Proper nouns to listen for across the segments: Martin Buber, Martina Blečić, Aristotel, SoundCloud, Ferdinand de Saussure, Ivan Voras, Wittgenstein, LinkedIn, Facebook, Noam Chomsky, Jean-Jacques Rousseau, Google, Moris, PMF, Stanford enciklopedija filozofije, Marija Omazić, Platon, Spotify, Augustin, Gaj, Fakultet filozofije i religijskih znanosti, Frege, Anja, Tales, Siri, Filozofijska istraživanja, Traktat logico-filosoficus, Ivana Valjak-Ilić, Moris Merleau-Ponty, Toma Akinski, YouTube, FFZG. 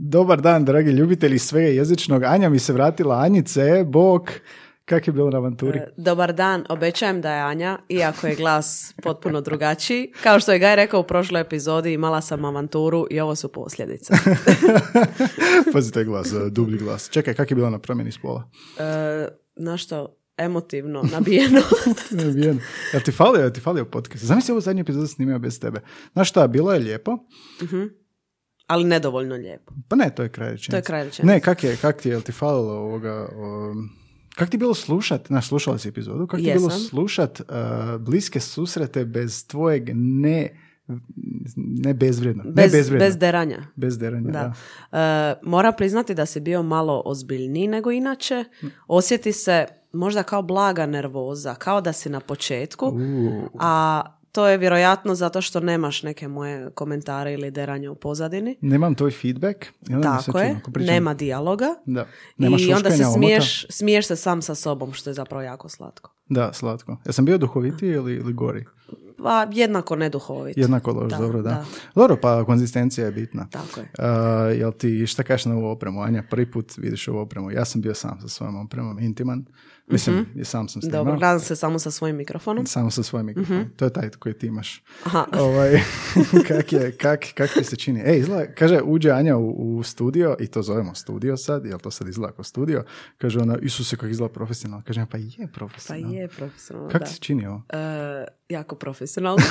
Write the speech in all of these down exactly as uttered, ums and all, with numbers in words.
Dobar dan, dragi ljubitelji svega jezičnog. Anja mi se vratila. Anjice, bok. Kak je bilo na avanturi? Dobar dan, obećajem da je Anja, iako je glas potpuno drugačiji. Kao što je Gaj rekao u prošloj epizodi, imala sam avanturu i ovo su posljedice. Pazite glas, dublji glas. Čekaj, kak je bilo na promjeni spola? E, na što? Emotivno, nabijeno. Nabijeno. Ja ti falio, ja ti falio podcast. Zamisli ovu zadnju epizodu snimio bez tebe. Znaš šta, bilo je lijepo. Uh-huh. Ali nedovoljno lijepo. Pa ne, to je kraj rečenice. To je kraj rečenice. Ne, kak je, kak ti je, jel ti falilo ovoga... Um... Kako ti je bilo slušat, naš slušala si epizodu, kako ti je bilo slušat uh, bliske susrete bez tvojeg ne, ne bezvrijedno. Bez, ne bezvrijedno. Bez deranja. Bez deranja, da. da. Uh, moram priznati da si bio malo ozbiljniji nego inače. Osjeti se možda kao blaga nervoza, kao da si na početku, uh. a... To je vjerojatno zato što nemaš neke moje komentare ili deranje u pozadini. Nemam tvoj feedback. Tako je, čujem, nema dijaloga. Da. Nemaš i onda se smiješ, smiješ se sam sa sobom, što je zapravo jako slatko. Da, slatko. Ja sam bio duhovitiji ili, ili gori? Pa, jednako neduhovit. Jednako loš, da, dobro, da. da. Dobro, pa konzistencija je bitna. Tako je. Uh, jel ti šta kažeš na ovu opremu? Anja, prvi put vidiš ovu opremu. Ja sam bio sam sa svojom opremom, intiman. Mislim, mm-hmm. sam sam snimao. Dobro, gledam se samo sa svojim mikrofonom. Samo sa svojim mikrofonom. Mm-hmm. To je taj koji ti imaš. Aha. Ovaj, kak, je, kak, kak ti se čini? Ej, izgleda, kaže, uđe Anja u, u studio, i to zovemo studio sad, jel to sad izgleda kao studio? Kaže ona, Isuse, kako izgleda profesionalno. Kaže, pa je profesionalno. Pa je profesionalno, Kako da. se čini ovo? E, jako profesionalno.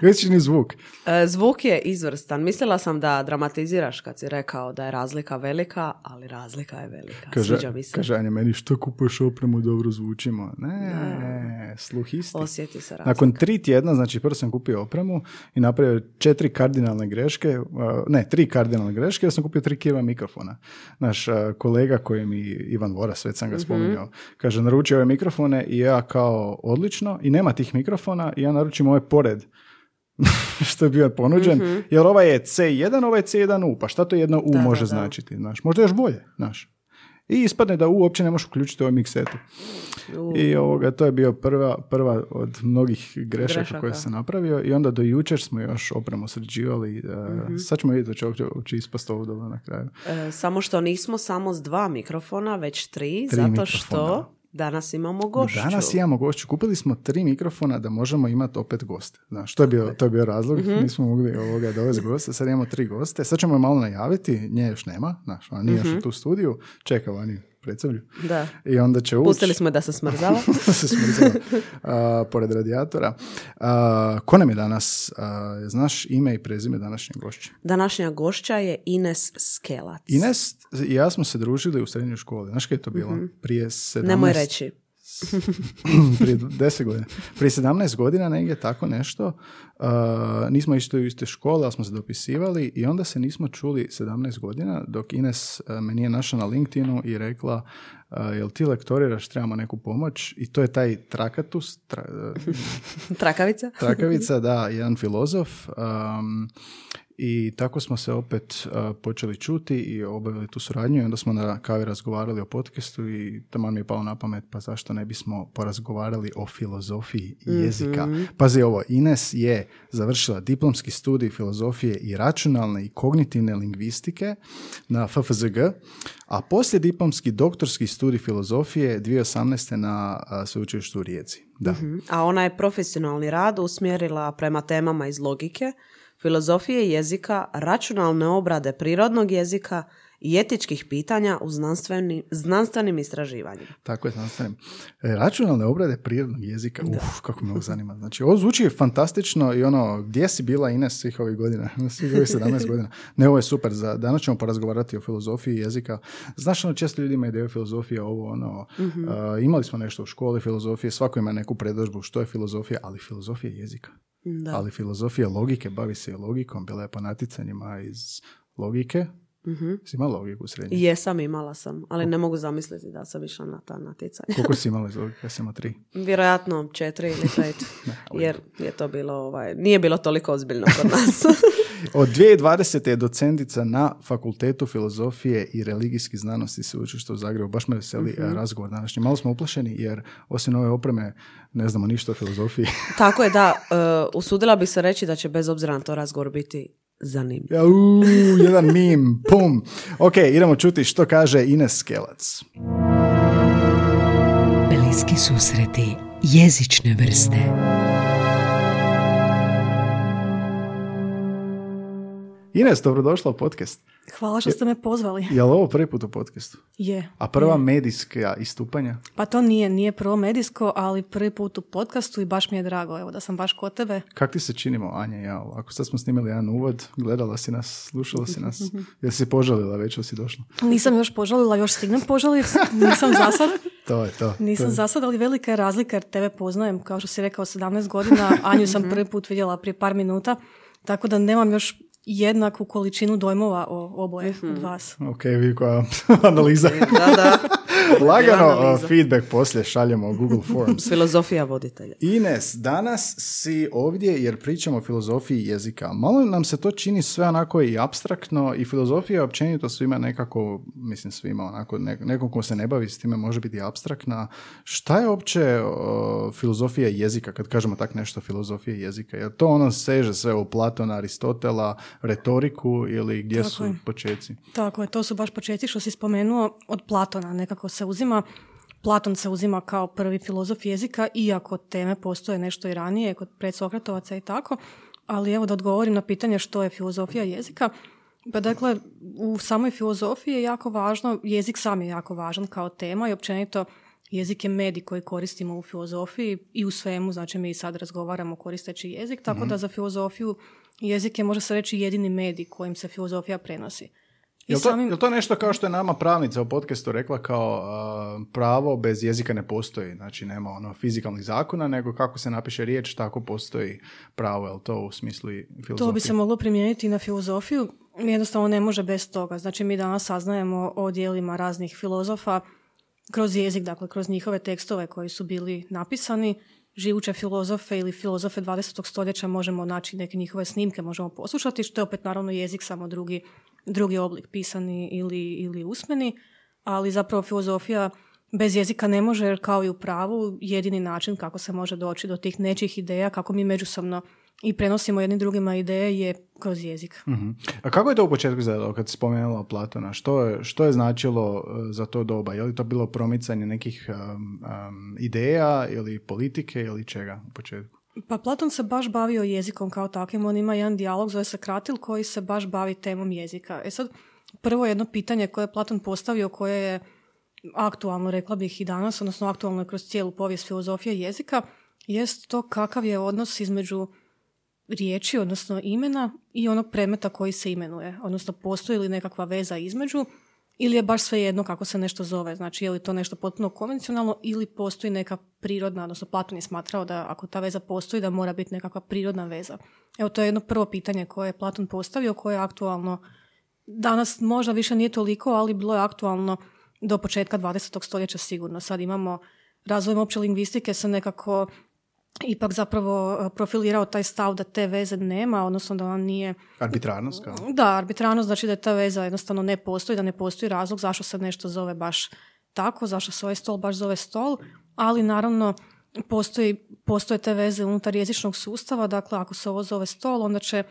Kako se čini zvuk? E, zvuk je izvrstan. Mislila sam da dramatiziraš kad si rekao da je razlika velika, ali razlika je velika. Kaže, Sviđa mi se. Kaže Anja, meni što kupuješ opremu do dobro zvučimo. Ne, sluhisti. Osjeti se razlika. Nakon tri tjedna, znači prvo sam kupio opremu i napravio četiri kardinalne greške, ne, tri kardinalne greške, ja sam kupio tri kila mikrofona. Naš kolega koji mi, Ivan Voras, već sam ga spominjao, mm-hmm. kaže, naručio ove mikrofone i ja kao odlično i nema tih mikrofona i ja naručim ove pored što je bio ponuđen, mm-hmm. jer ovaj je C jedan, ovaj je C jedan U, pa šta to jedno U da, može da, da. značiti? Znaš? Možda još bolje, znaš. I ispadne da uopće ne možeš uključiti ovaj miksetu. Uh. I ovoga, to je bio prva, prva od mnogih grešaka, grešaka koje sam napravio i onda do jučer smo još opremu sređivali. Mm-hmm. Uh, sad ćemo vidjeti da će uopće ispast ovo dobro na kraju. E, samo što nismo samo s dva mikrofona, već tri, tri zato mikrofona. što... Danas imamo gošću. Danas imamo gošću. Kupili smo tri mikrofona da možemo imati opet goste. Znaš, to je bio, to je bio razlog. Mm-hmm. Nismo mogli ovoga dovesti goste. Sad imamo tri goste. Sad ćemo malo najaviti. Nje još nema. Znaš, ona nije mm-hmm. još u tu studiju. Čeka, ona nije predstavlju. Da. I onda će ući. Pustili smo da se smrzava. da se smrzava. Uh, pored radijatora. Uh, ko nam je danas? Uh, znaš ime i prezime današnje gošće? Današnja gošća je Ines Skelac. Ines i ja smo se družili u srednjoj školi. Znaš kaj je to bilo? Mm-hmm. Prije sedamnaest... Nemoj reći. prije deset godina. Prije sedamnaest godina negdje tako nešto. Uh, nismo išli u iste škole, ali smo se dopisivali i onda se nismo čuli sedamnaest godina dok Ines uh, me nije našla na LinkedInu i rekla uh, jel ti lektoriraš, trebamo neku pomoć i to je taj Trakatus tra, uh, Trakavica Trakavica, da, jedan filozof um, i tako smo se opet uh, počeli čuti i obavili tu suradnju i onda smo na kavi razgovarali o podcastu i tamo mi je palo na pamet, pa zašto ne bismo porazgovarali o filozofiji mm-hmm. jezika. Pazi ovo, Ines je završila diplomski studij filozofije i računalne i kognitivne lingvistike na F F Z G, a poslije diplomski doktorski studij filozofije dvije tisuće osamnaeste na sveučilištu u Rijeci. Da. Uh-huh. A ona je profesionalni rad usmjerila prema temama iz logike, filozofije jezika, računalne obrade prirodnog jezika i etičkih pitanja u znanstveni, znanstvenim istraživanjima. Tako je, znanstvenim. Računalne obrade prirodnog jezika. Da. Uf, kako me ovo zanima. Znači, ovo zvuči fantastično i ono, gdje si bila Ines svih ovih godina? Svih ovih sedamnaest godina. Ne, ovo je super. Za, danas ćemo porazgovarati o filozofiji jezika. Znaš, ono, često ljudi imaju ideju filozofije, ovo, ono, mm-hmm. uh, imali smo nešto u školi filozofije, svako ima neku predodžbu što je filozofija, ali filozofija jezika. Da. Ali filozofija logike, bavi se i logikom, bila je po naticanjima iz logike. Mm-hmm. Si imala logiku u srednjoj? Jesam, imala sam, ali ne mogu zamisliti da sam išla na ta natjecanja. Koliko si imala iz logike? Ja sam imala tri. Vjerojatno četiri ili pet, jer je to bilo, ovaj, nije bilo toliko ozbiljno kod nas. Od dvije tisuće dvadesete je docentica na Fakultetu filozofije i religijskih znanosti Sveučilišta u Zagrebu. Baš me veseli mm-hmm. razgovor današnji. Malo smo uplašeni jer osim ove opreme ne znamo ništa o filozofiji. Tako je, da. Uh, usudila bi se reći da će bez obzira na to razgovor biti zanimljiv. Uuu, jedan mim, pum. Ok, idemo čuti što kaže Ines Skelac. Bliski susreti jezične vrste. Ines, dobrodošla u podcast. Hvala što ste me pozvali. Je li ovo prvi put u podcastu? Je. A prva je medijska istupanja? Pa to nije, nije prvo medijsko, ali prvi put u podcastu i baš mi je drago, evo da sam baš kod tebe. Kako ti se činimo, Anja i ja? Ako sad smo snimili jedan uvod, gledala si nas, slušala si nas, jel si požalila već, jel si došla? Nisam još požalila, još stignem požaliti, nisam za sad. To je to. Nisam to za sad, ali velika je razlika jer tebe poznajem, kao što si rekao, sedamnaest godina, Anju sam prvi put vidjela prije par minuta, tako da nemam još jednaku količinu dojmova o oboje mm-hmm. od vas. Ok, vi koja analiza. Da, da. Lagano analiza. Feedback poslije šaljemo Google Forms. Filozofija voditelja. Ines, danas si ovdje jer pričamo o filozofiji jezika. Malo nam se to čini sve onako i apstraktno i filozofija općenito svima nekako, mislim svima onako, nekom ko se ne bavi s time može biti apstraktna. Šta je opće uh, filozofija jezika, kad kažemo tak nešto filozofija jezika? Jer to ono seže sve u Platona, Aristotela, retoriku ili gdje tako su je počeci? Tako je, to su baš počeci što si spomenuo od Platona. Nekako se uzima, Platon se uzima kao prvi filozof jezika, iako teme postoje nešto i ranije, kod predsokratovaca i tako, ali evo da odgovorim na pitanje što je filozofija jezika. Pa dakle, u samoj filozofiji je jako važno, jezik sam je jako važan kao tema i općenito jezik je medij koji koristimo u filozofiji i u svemu, znači mi sad razgovaramo koristeći jezik, tako mm-hmm. da za filozofiju jezik je, može se reći, jedini medij kojim se filozofija prenosi. I je, li to, samim... je li to nešto kao što je nama pravnica u podcastu rekla kao uh, pravo bez jezika ne postoji, znači nema ono fizikalnih zakona, nego kako se napiše riječ, tako postoji pravo, je li to u smislu filozofije? To bi se moglo primijeniti na filozofiju, jednostavno ne može bez toga. Znači mi danas saznajemo o djelima raznih filozofa kroz jezik, dakle kroz njihove tekstove koji su bili napisani. Živuće filozofe ili filozofe dvadesetog stoljeća možemo naći neke njihove snimke, možemo poslušati, što je opet naravno jezik, samo drugi, drugi oblik, pisani ili, ili usmeni, ali zapravo filozofija bez jezika ne može, jer kao i u pravu jedini način kako se može doći do tih nečih ideja, kako mi međusobno i prenosimo jednim drugima ideje, je kroz jezik. Uh-huh. A kako je to u početku izgledalo kad si spomenula Platona? Što je, što je značilo za to doba? Je li to bilo promicanje nekih um, um, ideja ili politike ili čega u početku? Pa Platon se baš bavio jezikom kao takvim. On ima jedan dijalog, zove se Kratil, koji se baš bavi temom jezika. E sad, prvo jedno pitanje koje je Platon postavio, koje je aktualno, rekla bih i danas, odnosno aktualno je kroz cijelu povijest filozofije jezika, jest to kakav je odnos između riječi, odnosno imena i onog predmeta koji se imenuje. Odnosno, postoji li nekakva veza između ili je baš svejedno kako se nešto zove. Znači, je li to nešto potpuno konvencionalno ili postoji neka prirodna, odnosno Platon je smatrao da ako ta veza postoji, da mora biti nekakva prirodna veza. Evo, to je jedno prvo pitanje koje je Platon postavio, koje je aktualno danas možda više nije toliko, ali bilo je aktualno do početka dvadesetog stoljeća sigurno. Sad imamo razvojem opće lingvistike se nekako ipak zapravo profilirao taj stav da te veze nema, odnosno da ona nije... Arbitrarnost kao? Da, arbitrarnost, znači da ta veza jednostavno ne postoji, da ne postoji razlog zašto se nešto zove baš tako, zašto se ovaj stol baš zove stol, ali naravno postoji, postoje te veze unutar jezičnog sustava, dakle ako se ovo zove stol, onda će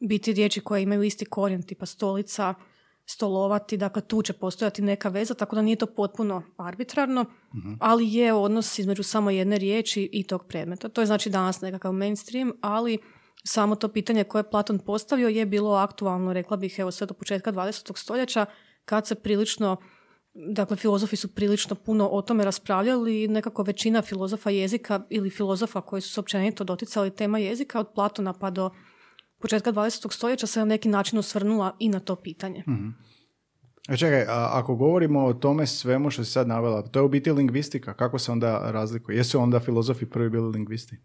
biti riječi koje imaju isti korijen, tipa stolica, stolovati, dakle tu će postojati neka veza, tako da nije to potpuno arbitrarno, uh-huh. ali je odnos između samo jedne riječi i tog predmeta. To je znači danas nekakav mainstream, ali samo to pitanje koje je Platon postavio je bilo aktualno, rekla bih, evo sve do početka dvadesetog stoljeća, kad se prilično, dakle filozofi su prilično puno o tome raspravljali i nekako većina filozofa jezika ili filozofa koji su se općenito doticali tema jezika od Platona pa do početka dvadesetog stoljeća se na neki način osvrnula i na to pitanje. Mm-hmm. E čekaj, a, ako govorimo o tome svemu što si sad navela, to je u biti lingvistika, kako se onda razlikuje? Jesu onda filozofi prvi bili lingvisti?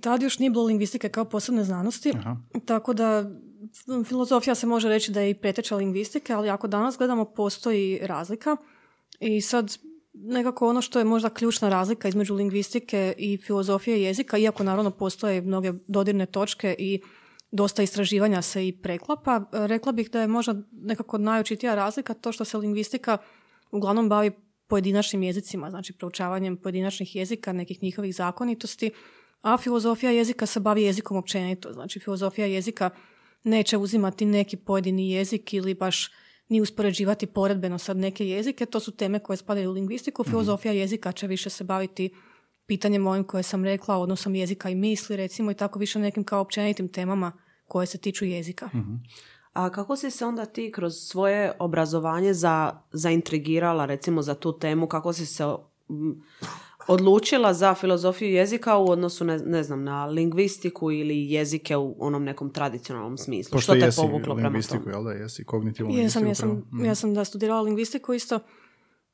Tad još nije bilo lingvistike kao posebne znanosti, aha, tako da filozofija se može reći da je i preteča lingvistike, ali ako danas gledamo postoji razlika i sad nekako ono što je možda ključna razlika između lingvistike i filozofije jezika, iako naravno postoje mnoge dodirne točke i dosta istraživanja se i preklapa. Rekla bih da je možda nekako najočitija razlika to što se lingvistika uglavnom bavi pojedinačnim jezicima, znači proučavanjem pojedinačnih jezika, nekih njihovih zakonitosti, a filozofija jezika se bavi jezikom općenito. Znači filozofija jezika neće uzimati neki pojedini jezik ili baš ni uspoređivati poredbeno sad neke jezike. To su teme koje spadaju u lingvistiku. Filozofija jezika će više se baviti pitanjem ovim koje sam rekla, odnosom jezika i misli, recimo, i tako više nekim kao općenitim temama koje se tiču jezika. Uh-huh. A kako si se onda ti kroz svoje obrazovanje za, zaintrigirala, recimo, za tu temu? Kako si se odlučila za filozofiju jezika u odnosu, ne, ne znam, na lingvistiku ili jezike u onom nekom tradicionalnom smislu? Pošto što te povuklo prema tomu? Jel da, jesi kognitivnu lingvistiku? Jesam, jesam, mm. ja sam da studirala lingvistiku isto.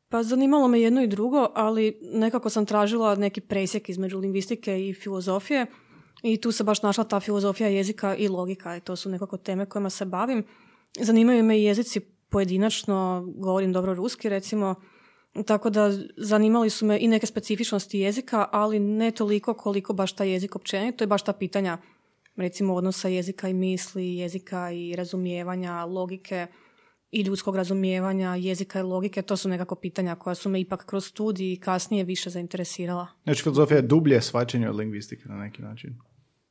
Pa zanimalo me jedno i drugo, ali nekako sam tražila neki presjek između lingvistike i filozofije i tu se baš našla ta filozofija jezika i logika. I to su nekako teme kojima se bavim. Zanimaju me i jezici pojedinačno, govorim dobro ruski recimo, tako da zanimali su me i neke specifičnosti jezika, ali ne toliko koliko baš ta jezik općenito, to je baš ta pitanja recimo odnosa jezika i misli, jezika i razumijevanja, logike i ljudskog razumijevanja, jezika i logike. To su nekako pitanja koja su me ipak kroz studij kasnije više zainteresirala. Znači, filozofija je dublje shvaćanje od lingvistike na neki način?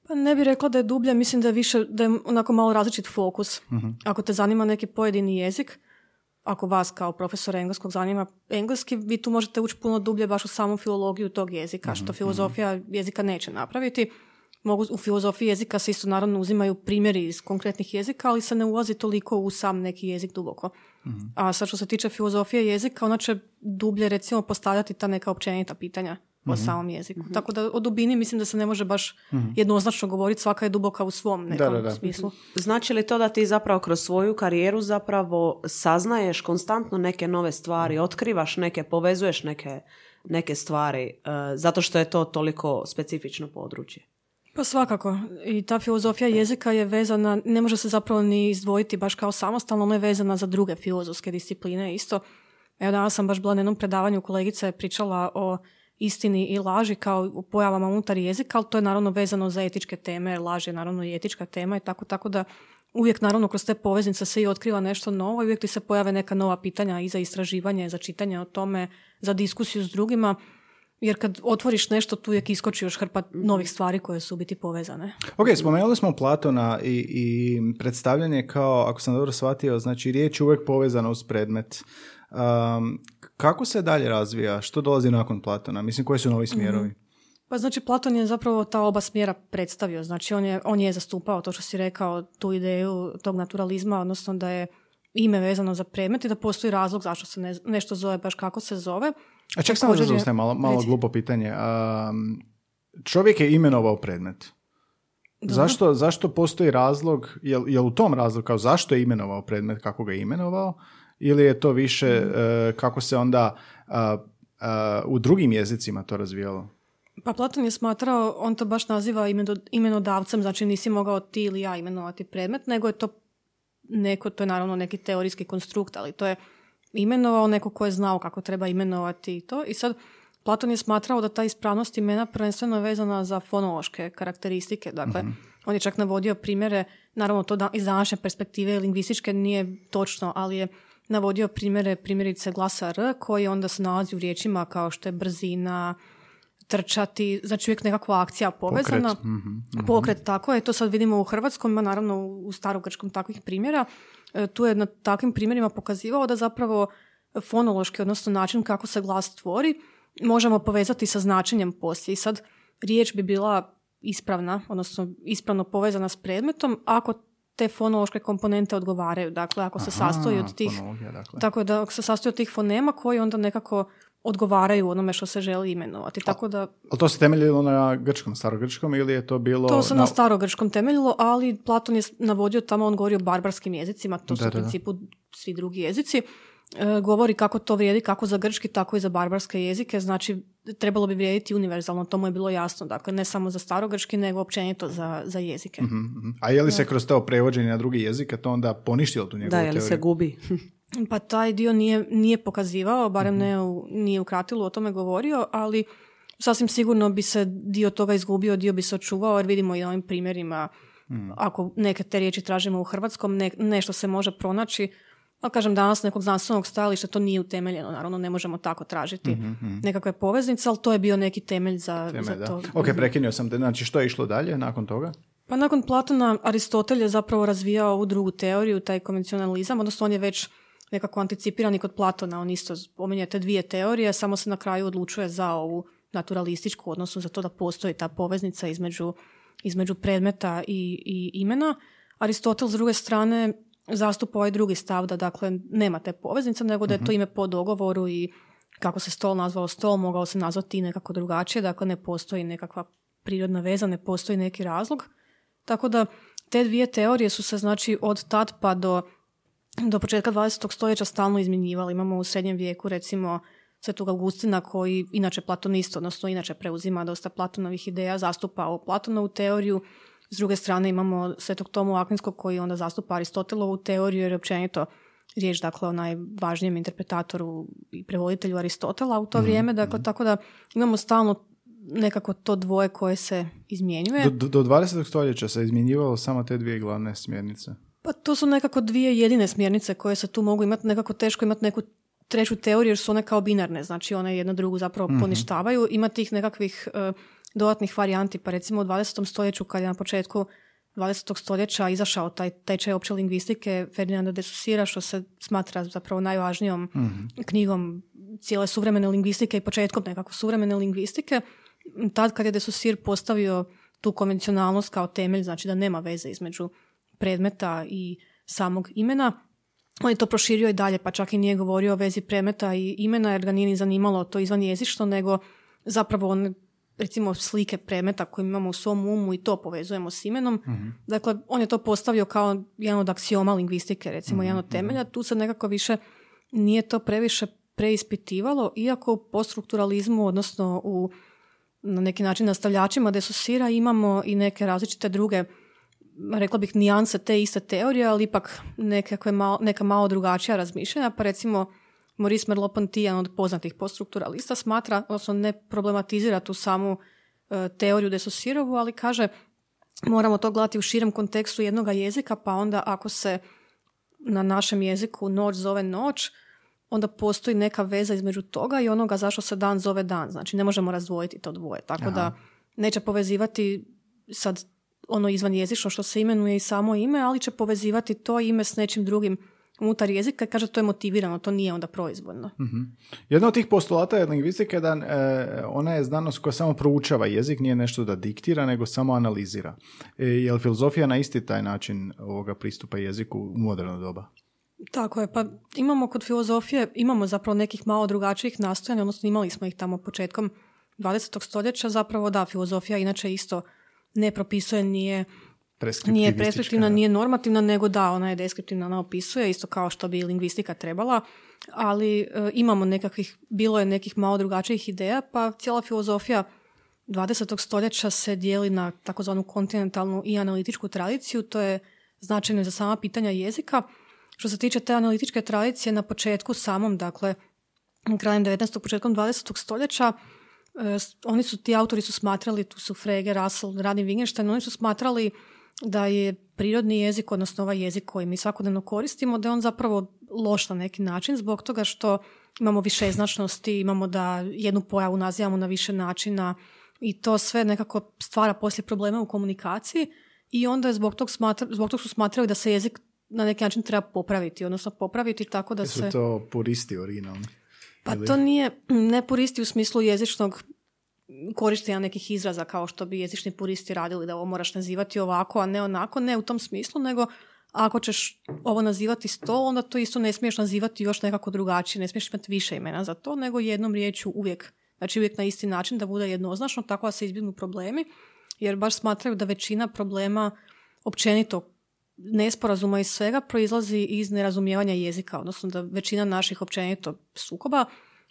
Pa ne bih rekla da je dublje, mislim da je više, da je onako malo različit fokus. Uh-huh. Ako te zanima neki pojedini jezik, ako vas kao profesora engleskog zanima engleski, vi tu možete ući puno dublje baš u samu filologiju tog jezika, uh-huh, što filozofija uh-huh. jezika neće napraviti. Mogu, u filozofiji jezika se isto naravno uzimaju primjeri iz konkretnih jezika, ali se ne ulazi toliko u sam neki jezik duboko. Mm-hmm. A sad što se tiče filozofije jezika, ona će dublje recimo postavljati ta neka općenita pitanja mm-hmm. o samom jeziku. Mm-hmm. Tako da o dubini mislim da se ne može baš mm-hmm. jednoznačno govoriti, svaka je duboka u svom nekom da, da, da. smislu. Znači li to da ti zapravo kroz svoju karijeru zapravo saznaješ konstantno neke nove stvari, otkrivaš neke, povezuješ neke, neke stvari, uh, zato što je to toliko specifično područje? Pa svakako. I ta filozofija jezika je vezana, ne može se zapravo ni izdvojiti baš kao samostalno, ona je vezana za druge filozofske discipline isto. Evo danas sam baš bila na jednom predavanju, kolegica je pričala o istini i laži kao o pojavama unutar jezika, ali to je naravno vezano za etičke teme, laž je naravno i etička tema i tako, tako da uvijek naravno kroz te poveznice se i otkriva nešto novo i uvijek ti se pojave neka nova pitanja i za istraživanje, za čitanje o tome, za diskusiju s drugima. Jer kad otvoriš nešto, tu uvijek iskoči još hrpa novih stvari koje su biti povezane. Ok, spomenuli smo Platona i, i predstavljanje kao, ako sam dobro shvatio, znači riječ je uvijek povezana uz predmet. Um, kako se dalje razvija? Što dolazi nakon Platona? Mislim, koji su novi smjerovi? Mm-hmm. Pa znači, Platon je zapravo ta oba smjera predstavio. Znači, on je, on je zastupao to što si rekao, tu ideju tog naturalizma, odnosno da je ime vezano za predmet i da postoji razlog zašto se ne, nešto zove baš kako se zove. A čak samo zazustajem, malo, malo glupo pitanje. Um, čovjek je imenovao predmet. Zašto, zašto postoji razlog, je li u tom razlogu kao zašto je imenovao predmet, kako ga je imenovao, ili je to više uh, kako se onda uh, uh, u drugim jezicima to razvijalo? Pa Platon je smatrao, on to baš naziva imenodavcem, znači nisi mogao ti ili ja imenovati predmet, nego je to neko, to je naravno neki teorijski konstrukt, ali to je imenovao neko ko je znao kako treba imenovati i to. I sad, Platon je smatrao da ta ispravnost imena prvenstveno je vezana za fonološke karakteristike. Dakle, mm-hmm. on je čak navodio primjere, naravno to da, iz današnje perspektive lingvističke nije točno, ali je navodio primjere, primjerice glasa R, koji onda se nalazi u riječima kao što je brzina, trčati, znači uvijek nekakva akcija povezana. Pokret, mm-hmm, mm-hmm. Pokret, tako je. To sad vidimo u hrvatskom, ima naravno u starogrčkom takvih primjera. Tu je na takvim primjerima pokazivao da zapravo fonološki, odnosno način kako se glas tvori, možemo povezati sa značenjem poslije. I sad riječ bi bila ispravna, odnosno ispravno povezana s predmetom, ako te fonološke komponente odgovaraju. Dakle, ako se Aha, sastoji od tih, dakle. tako da ako se sastoji od tih fonema koji onda nekako odgovaraju onome što se želi imenovati. Tako da, ali to se temeljilo na grčkom, starogrčkom ili je to bilo... To se na, na starogrčkom temeljilo, ali Platon je navodio tamo, on govori o barbarskim jezicima, to su u principu svi drugi jezici. E, govori kako to vrijedi, kako za grčki, tako i za barbarske jezike. Znači, trebalo bi vrijediti univerzalno, to mu je bilo jasno. Dakle, ne samo za starogrčki, nego općenito za, za jezike. Mm-hmm. A je li se kroz to prevođenje na drugi jezik, to onda poništilo tu njegovu teoriju? Da, je li teoriju? Se gubi? Pa taj dio nije, nije pokazivao, barem ne u, nije u Kratilu o tome govorio, ali sasvim sigurno bi se dio toga izgubio, dio bi se očuvao, jer vidimo i na ovim primjerima, mm. ako neke te riječi tražimo u hrvatskom, ne, nešto se može pronaći, ali kažem danas nekog znanstvenog stajališta to nije utemeljeno, naravno ne možemo tako tražiti mm-hmm. nekakve poveznice, ali to je bio neki temelj za, temelj, za to. Ok, prekinio sam te, znači što je išlo dalje nakon toga? Pa nakon Platona Aristotel je zapravo razvijao ovu drugu teoriju, taj konvencionalizam, odnosno on je već nekako anticipirani kod Platona, on isto spominje te dvije teorije, samo se na kraju odlučuje za ovu naturalističku, odnosno za to da postoji ta poveznica između, između predmeta i, i imena. Aristotel s druge strane zastupa ovaj drugi stav da dakle nema te poveznice, nego da je to ime po dogovoru i kako se stol nazvao stol, mogao se nazvati i nekako drugačije, dakle ne postoji nekakva prirodna veza, ne postoji neki razlog. Tako da te dvije teorije su se znači od tad pa do, do početka dvadesetog stoljeća stalno izmjenjivali. Imamo u srednjem vijeku recimo svetog Augustina koji inače platonist, odnosno inače preuzima dosta Platonovih ideja, zastupa o Platonovu teoriju. S druge strane imamo svetog Tomu Akinskog koji onda zastupa Aristotelovu teoriju jer je općenito riječ dakle o najvažnijem interpretatoru i prevoditelju Aristotela u to mm, vrijeme. Dakle, mm. Tako da imamo stalno nekako to dvoje koje se izmjenjuje. Do, do dvadesetog stoljeća se izmjenjivalo samo te dvije glavne smjernice. Pa to su nekako dvije jedine smjernice koje se tu mogu imati. Nekako teško imati neku treću teoriju jer su one kao binarne. Znači one jedna drugu zapravo mm-hmm. poništavaju. Ima tih nekakvih uh, dodatnih varijanti. Pa recimo u dvadesetom stoljeću kad je na početku dvadesetog stoljeća izašao taj tečaj opće lingvistike Ferdinanda de Saussure, što se smatra zapravo najvažnijom mm-hmm. knjigom cijele suvremene lingvistike i početkom nekako suvremene lingvistike. Tad kad je de Saussure postavio tu konvencionalnost kao temelj, znači da nema veze između predmeta i samog imena, on je to proširio i dalje, pa čak i nije govorio o vezi predmeta i imena, jer ga nije ni zanimalo to izvanjezično, nego zapravo on, recimo slike predmeta koje imamo u svom umu i to povezujemo s imenom. Mm-hmm. Dakle, on je to postavio kao jedan od aksioma lingvistike, recimo mm-hmm. jedan od temelja. Tu se nekako više nije to previše preispitivalo, iako u poststrukturalizmu, odnosno u na neki način nastavljačima de Saussura imamo i neke različite druge, rekla bih, nijanse te iste teorije, ali ipak nekakve malo, neka malo drugačija razmišljanja. Pa recimo Moris Merleau-Ponty, od poznatih poststrukturalista, smatra, odnosno ne problematizira tu samu e, teoriju de Saussurovu, ali kaže moramo to gledati u širem kontekstu jednoga jezika, pa onda ako se na našem jeziku noć zove noć, onda postoji neka veza između toga i onoga zašto se dan zove dan. Znači, ne možemo razdvojiti to dvoje. Tako Aha. da neće povezivati sad ono izvanjezično što se imenuje i samo ime, ali će povezivati to ime s nečim drugim unutar jezika. Kaže, to je motivirano, to nije onda proizvoljno. Mm-hmm. Jedna od tih postulata je lingvistike da e, ona je znanost koja samo proučava jezik, nije nešto da diktira, nego samo analizira. E, je li filozofija na isti taj način ovoga pristupa jeziku u moderno doba? Tako je, pa imamo kod filozofije, imamo zapravo nekih malo drugačijih nastojanja, odnosno imali smo ih tamo početkom dvadesetog stoljeća, zapravo da, filozofija inače isto ne propisuje, nije nije preskriptivna, nije normativna, nego da, ona je deskriptivna, ona opisuje, isto kao što bi lingvistika trebala, ali e, imamo nekakvih, bilo je nekih malo drugačijih ideja, pa cijela filozofija dvadesetog stoljeća se dijeli na takozvanu kontinentalnu i analitičku tradiciju, to je značajno za sama pitanja jezika. Što se tiče te analitičke tradicije, na početku samom, dakle, krajem devetnaestog, početkom dvadesetog stoljeća, eh, oni su, ti autori su smatrali, tu su Frege, Russell, Radin, Wittgenstein, oni su smatrali da je prirodni jezik, odnosno ovaj jezik koji mi svakodnevno koristimo, da je on zapravo loš na neki način zbog toga što imamo više značnosti, imamo da jednu pojavu nazivamo na više načina i to sve nekako stvara poslije probleme u komunikaciji i onda je zbog tog, smatra, zbog tog su smatrali da se jezik na neki način treba popraviti, odnosno popraviti tako da Jesu se... Jesu to puristi originalni? Pa ili? To nije, ne puristi u smislu jezičnog korištenja nekih izraza kao što bi jezični puristi radili, da ovo moraš nazivati ovako, a ne onako, ne u tom smislu, nego ako ćeš ovo nazivati stol, onda to isto ne smiješ nazivati još nekako drugačije, ne smiješ imati više imena za to, nego jednom riječju uvijek, znači uvijek na isti način da bude jednoznačno, tako da se izbjegnu problemi, jer baš smatraju da većina problema općenito nesporazuma iz svega proizlazi iz nerazumijevanja jezika, odnosno da većina naših općenito sukoba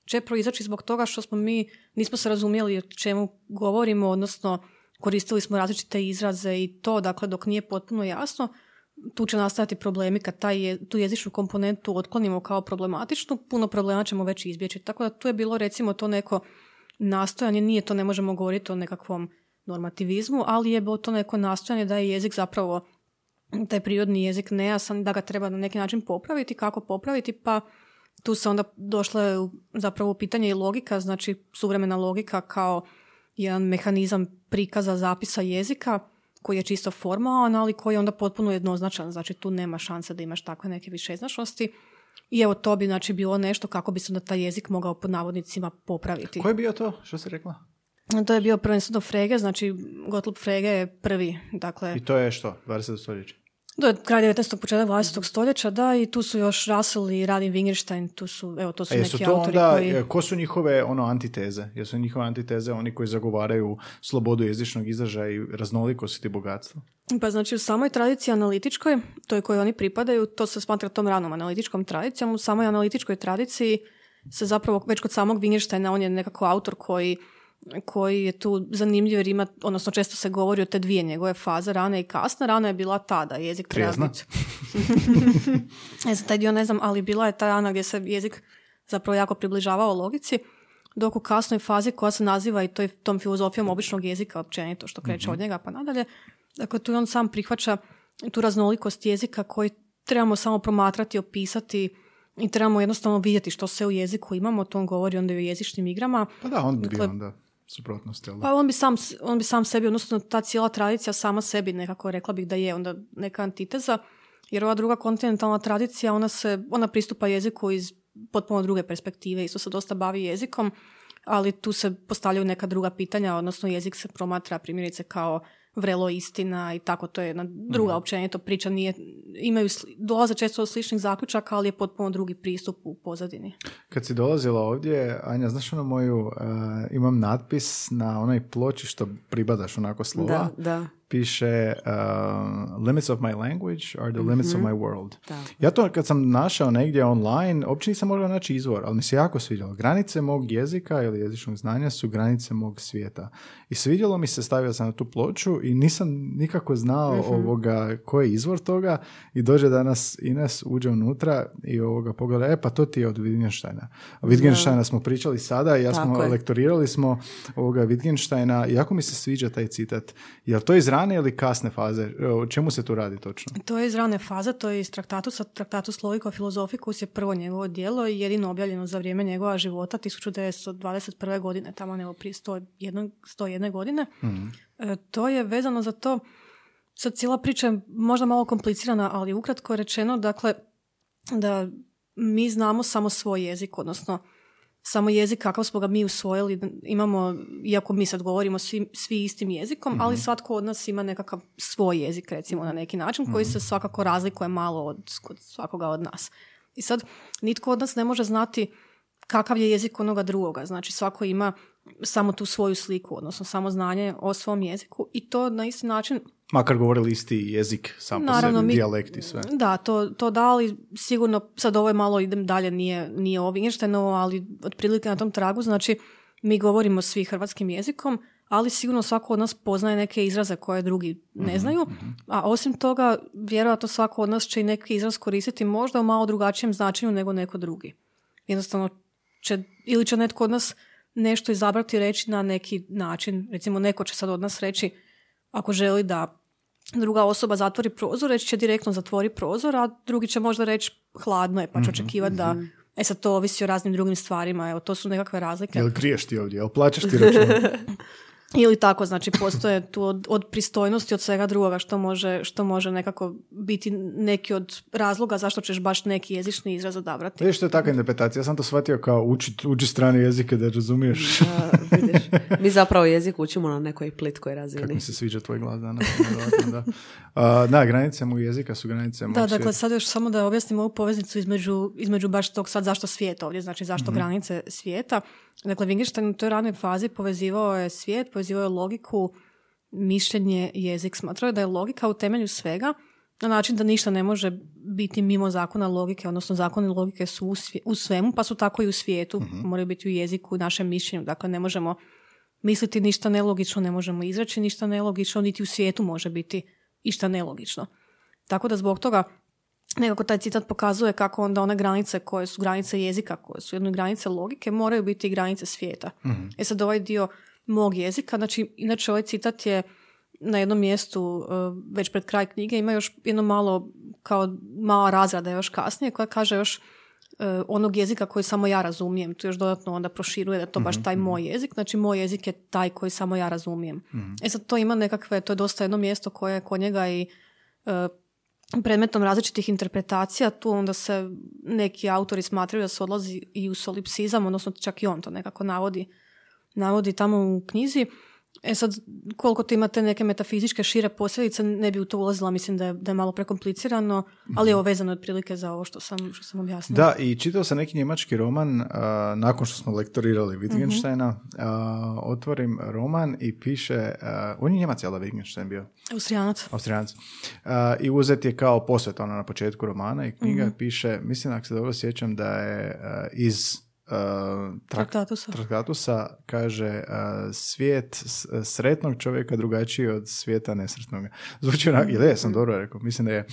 će proizaći zbog toga što smo mi nismo se razumjeli o čemu govorimo, odnosno koristili smo različite izraze i to, dakle, dok nije potpuno jasno, tu će nastajati problemi kad taj je, tu jezičnu komponentu otklonimo kao problematičnu, puno problema ćemo već izbjeći. Tako da tu je bilo recimo to neko nastojanje, nije to, ne možemo govoriti o nekakvom normativizmu, ali je bilo to neko nastojanje da je jezik zapravo taj prirodni jezik nejasan, da ga treba na neki način popraviti, kako popraviti, pa tu se onda došla zapravo pitanje i logika, znači suvremena logika kao jedan mehanizam prikaza zapisa jezika koji je čisto formalan, ali koji je onda potpuno jednoznačan, znači tu nema šanse da imaš takve neke višeznačnosti. I evo, to bi znači bilo nešto kako bi se onda taj jezik mogao pod navodnicima popraviti. Ko je bio to? Što si rekla? To je bio prvenstveno Frege, znači Gottlob Frege je prvi. Dakle, i to je što? dvadesetog stoljeća? To je kraj devetnaestog početak dvadesetog stoljeća, da, i tu su još Russell i Radim Wittgenstein, tu su, evo, to su e, neki to autori onda, koji... Ko su njihove ono, antiteze? Jesu njihove antiteze oni koji zagovaraju slobodu jezičnog izražaja i raznolikost i bogatstvo? Pa znači u samoj tradiciji analitičkoj, toj kojoj oni pripadaju, to se smatra tom ranom analitičkom tradicijom, u samoj analitičkoj tradiciji se zapravo, već kod samog Wittgensteina, on je nekako autor koji koji je tu zanimljiv jer ima, odnosno često se govori o te dvije njegove faze, rana i kasna. Rana je bila tada, jezik treba biti. Ne znam, taj dio ne znam, ali bila je ta rana gdje se jezik zapravo jako približavao logici, dok u kasnoj fazi koja se naziva i toj, tom filozofijom običnog jezika, općenito što kreće mm-hmm. od njega pa nadalje. Dakle, tu on sam prihvaća tu raznolikost jezika koji trebamo samo promatrati, opisati, i trebamo jednostavno vidjeti što sve u jeziku imamo, to on govori onda i o jezičnim igrama. Pa da, on bi dakle, bio onda suprotnost. Jel? Pa on bi, sam, on bi sam sebi, odnosno ta cijela tradicija sama sebi nekako, rekla bih da je onda neka antiteza, jer ova druga kontinentalna tradicija, ona, se, ona pristupa jeziku iz potpuno druge perspektive, isto se dosta bavi jezikom, ali tu se postavljaju neka druga pitanja, odnosno jezik se promatra primjerice kao vrelo istina i tako, to je jedna druga mm. općenito priča, nije, imaju, dolaze često od sličnih zaključaka, ali je potpuno drugi pristup u pozadini. Kad si dolazila ovdje, Anja, znaš ono moju, uh, imam natpis na onoj ploči što pribadaš onako slova, da, da. Piše uh, limits of my language are the limits mm-hmm. of my world. Da. Ja to kad sam našao negdje online, uopće nisam mogla naći izvor, ali mi se jako svidjelo. Granice mog jezika ili jezičnog znanja su granice mog svijeta. I svidjelo mi se, stavio sam na tu ploču i nisam nikako znao mm-hmm. ovoga, koji je izvor toga i dođe danas Ines, uđe unutra i ovoga pogleda, e pa to ti je od Wittgensteina. O Wittgensteina smo pričali sada i ja smo lektorirali smo ovoga Wittgensteina i jako mi se sviđa taj citat. Jel to iz rane ili kasne faze? O čemu se tu radi točno? To je iz rane faze, to je iz Traktatusa. Traktatus logico-filosoficus je prvo njegovo djelo i jedino objavljeno za vrijeme njegova života tisuću devetsto dvadeset prve. godine, tamo nego prije sto jedne godine. Mm-hmm. E, to je vezano za to, sad cijela priča je možda malo komplicirana, ali ukratko rečeno, dakle, da mi znamo samo svoj jezik, odnosno samo jezik kakav smo ga mi usvojili, imamo, iako mi sad govorimo svi, svi istim jezikom, mm-hmm. ali svatko od nas ima nekakav svoj jezik, recimo na neki način, mm-hmm. koji se svakako razlikuje malo od, od svakoga od nas. I sad, nitko od nas ne može znati kakav je jezik onoga drugoga, znači svako ima samo tu svoju sliku, odnosno samo znanje o svom jeziku i to na isti način... Makar govorili isti jezik, sam po sebi, dijalekt i sve. Da, to, to da, ali sigurno, sad ovo je malo, idem dalje, nije, nije ovo Wittgensteinovo, ali otprilike na tom tragu, znači mi govorimo svi hrvatskim jezikom, ali sigurno svako od nas poznaje neke izraze koje drugi ne znaju, mm-hmm. a osim toga, vjerojatno svako od nas će i neki izraz koristiti možda u malo drugačijem značenju nego neko drugi. Jednostavno, će, ili će netko od nas nešto izabrati i reći na neki način. Recimo, neko će sad od nas reći, ako želi da druga osoba zatvori prozor, reći će direktno zatvori prozor, a drugi će možda reći hladno je, pa će mm-hmm, očekivati mm-hmm. da, e sad to ovisi o raznim drugim stvarima, evo to su nekakve razlike. Jel griješ ti ovdje, jel plaćaš ti račun? Ili tako, znači postoje tu od, od pristojnosti, od svega drugoga što može, što može nekako biti neki od razloga zašto ćeš baš neki jezični izraz odabrati. Vidiš, što je takva interpretacija, ja sam to shvatio kao uči, uči strane jezike da razumiješ. Da, vidiš, mi zapravo jezik učimo na nekoj plitkoj razini. Kako mi se sviđa tvoj glas danas. Da, da. da granice mu jezika su granice mu. Da, dakle svijet. Sad još samo da objasnim ovu poveznicu između, između baš tog sad zašto svijet ovdje, znači zašto mm-hmm. granice svijeta. Dakle, Wittgenstein u toj ranoj fazi povezivao je svijet, povezivao je logiku, mišljenje, jezik. Smatrao je da je logika u temelju svega na način da ništa ne može biti mimo zakona logike, odnosno zakoni logike su u, svje, u svemu, pa su tako i u svijetu. Mm-hmm. Moraju biti u jeziku, u našem mišljenju. Dakle, ne možemo misliti ništa nelogično, ne možemo izreći ništa nelogično, niti u svijetu može biti išta nelogično. Tako da zbog toga nekako taj citat pokazuje kako onda one granice koje su granice jezika, koje su jedne granice logike, moraju biti i granice svijeta. Mm-hmm. E sad ovaj dio mog jezika, znači inače ovaj citat je na jednom mjestu već pred kraj knjige, ima još jedno malo kao mala razrada još kasnije koja kaže još onog jezika koji samo ja razumijem. Tu još dodatno onda proširuje da to baš taj moj jezik. Znači, moj jezik je taj koji samo ja razumijem. Mm-hmm. E sad, to ima nekakve, to je dosta jedno mjesto koje je kod njega i e, predmetom različitih interpretacija. Tu onda se neki autori smatraju da se odlazi i u solipsizam, odnosno čak i on to nekako navodi, navodi tamo u knjizi. E sad, koliko to imate neke metafizičke šire posljedice, ne bi u to ulazila, mislim da je, da je malo prekomplicirano, ali je ovo vezano otprilike za ovo što sam, što sam objasnila. Da, i čitao sam neki njemački roman, uh, nakon što smo lektorirali Wittgensteina, uh-huh. uh, otvorim roman i piše, uh, on je Njemac, jel da Wittgenstein bio? Austrijanac. Austrijanac. Uh, I uzet je kao posvet, ono na početku romana i knjiga uh-huh. piše, mislim ako se dobro sjećam da je uh, iz... Uh, trak, traktatusa. traktatusa kaže uh, svijet sretnog čovjeka drugačiji od svijeta nesretnog. Zvuči onak, ili je, sam dobro rekao, mislim da je. Uh,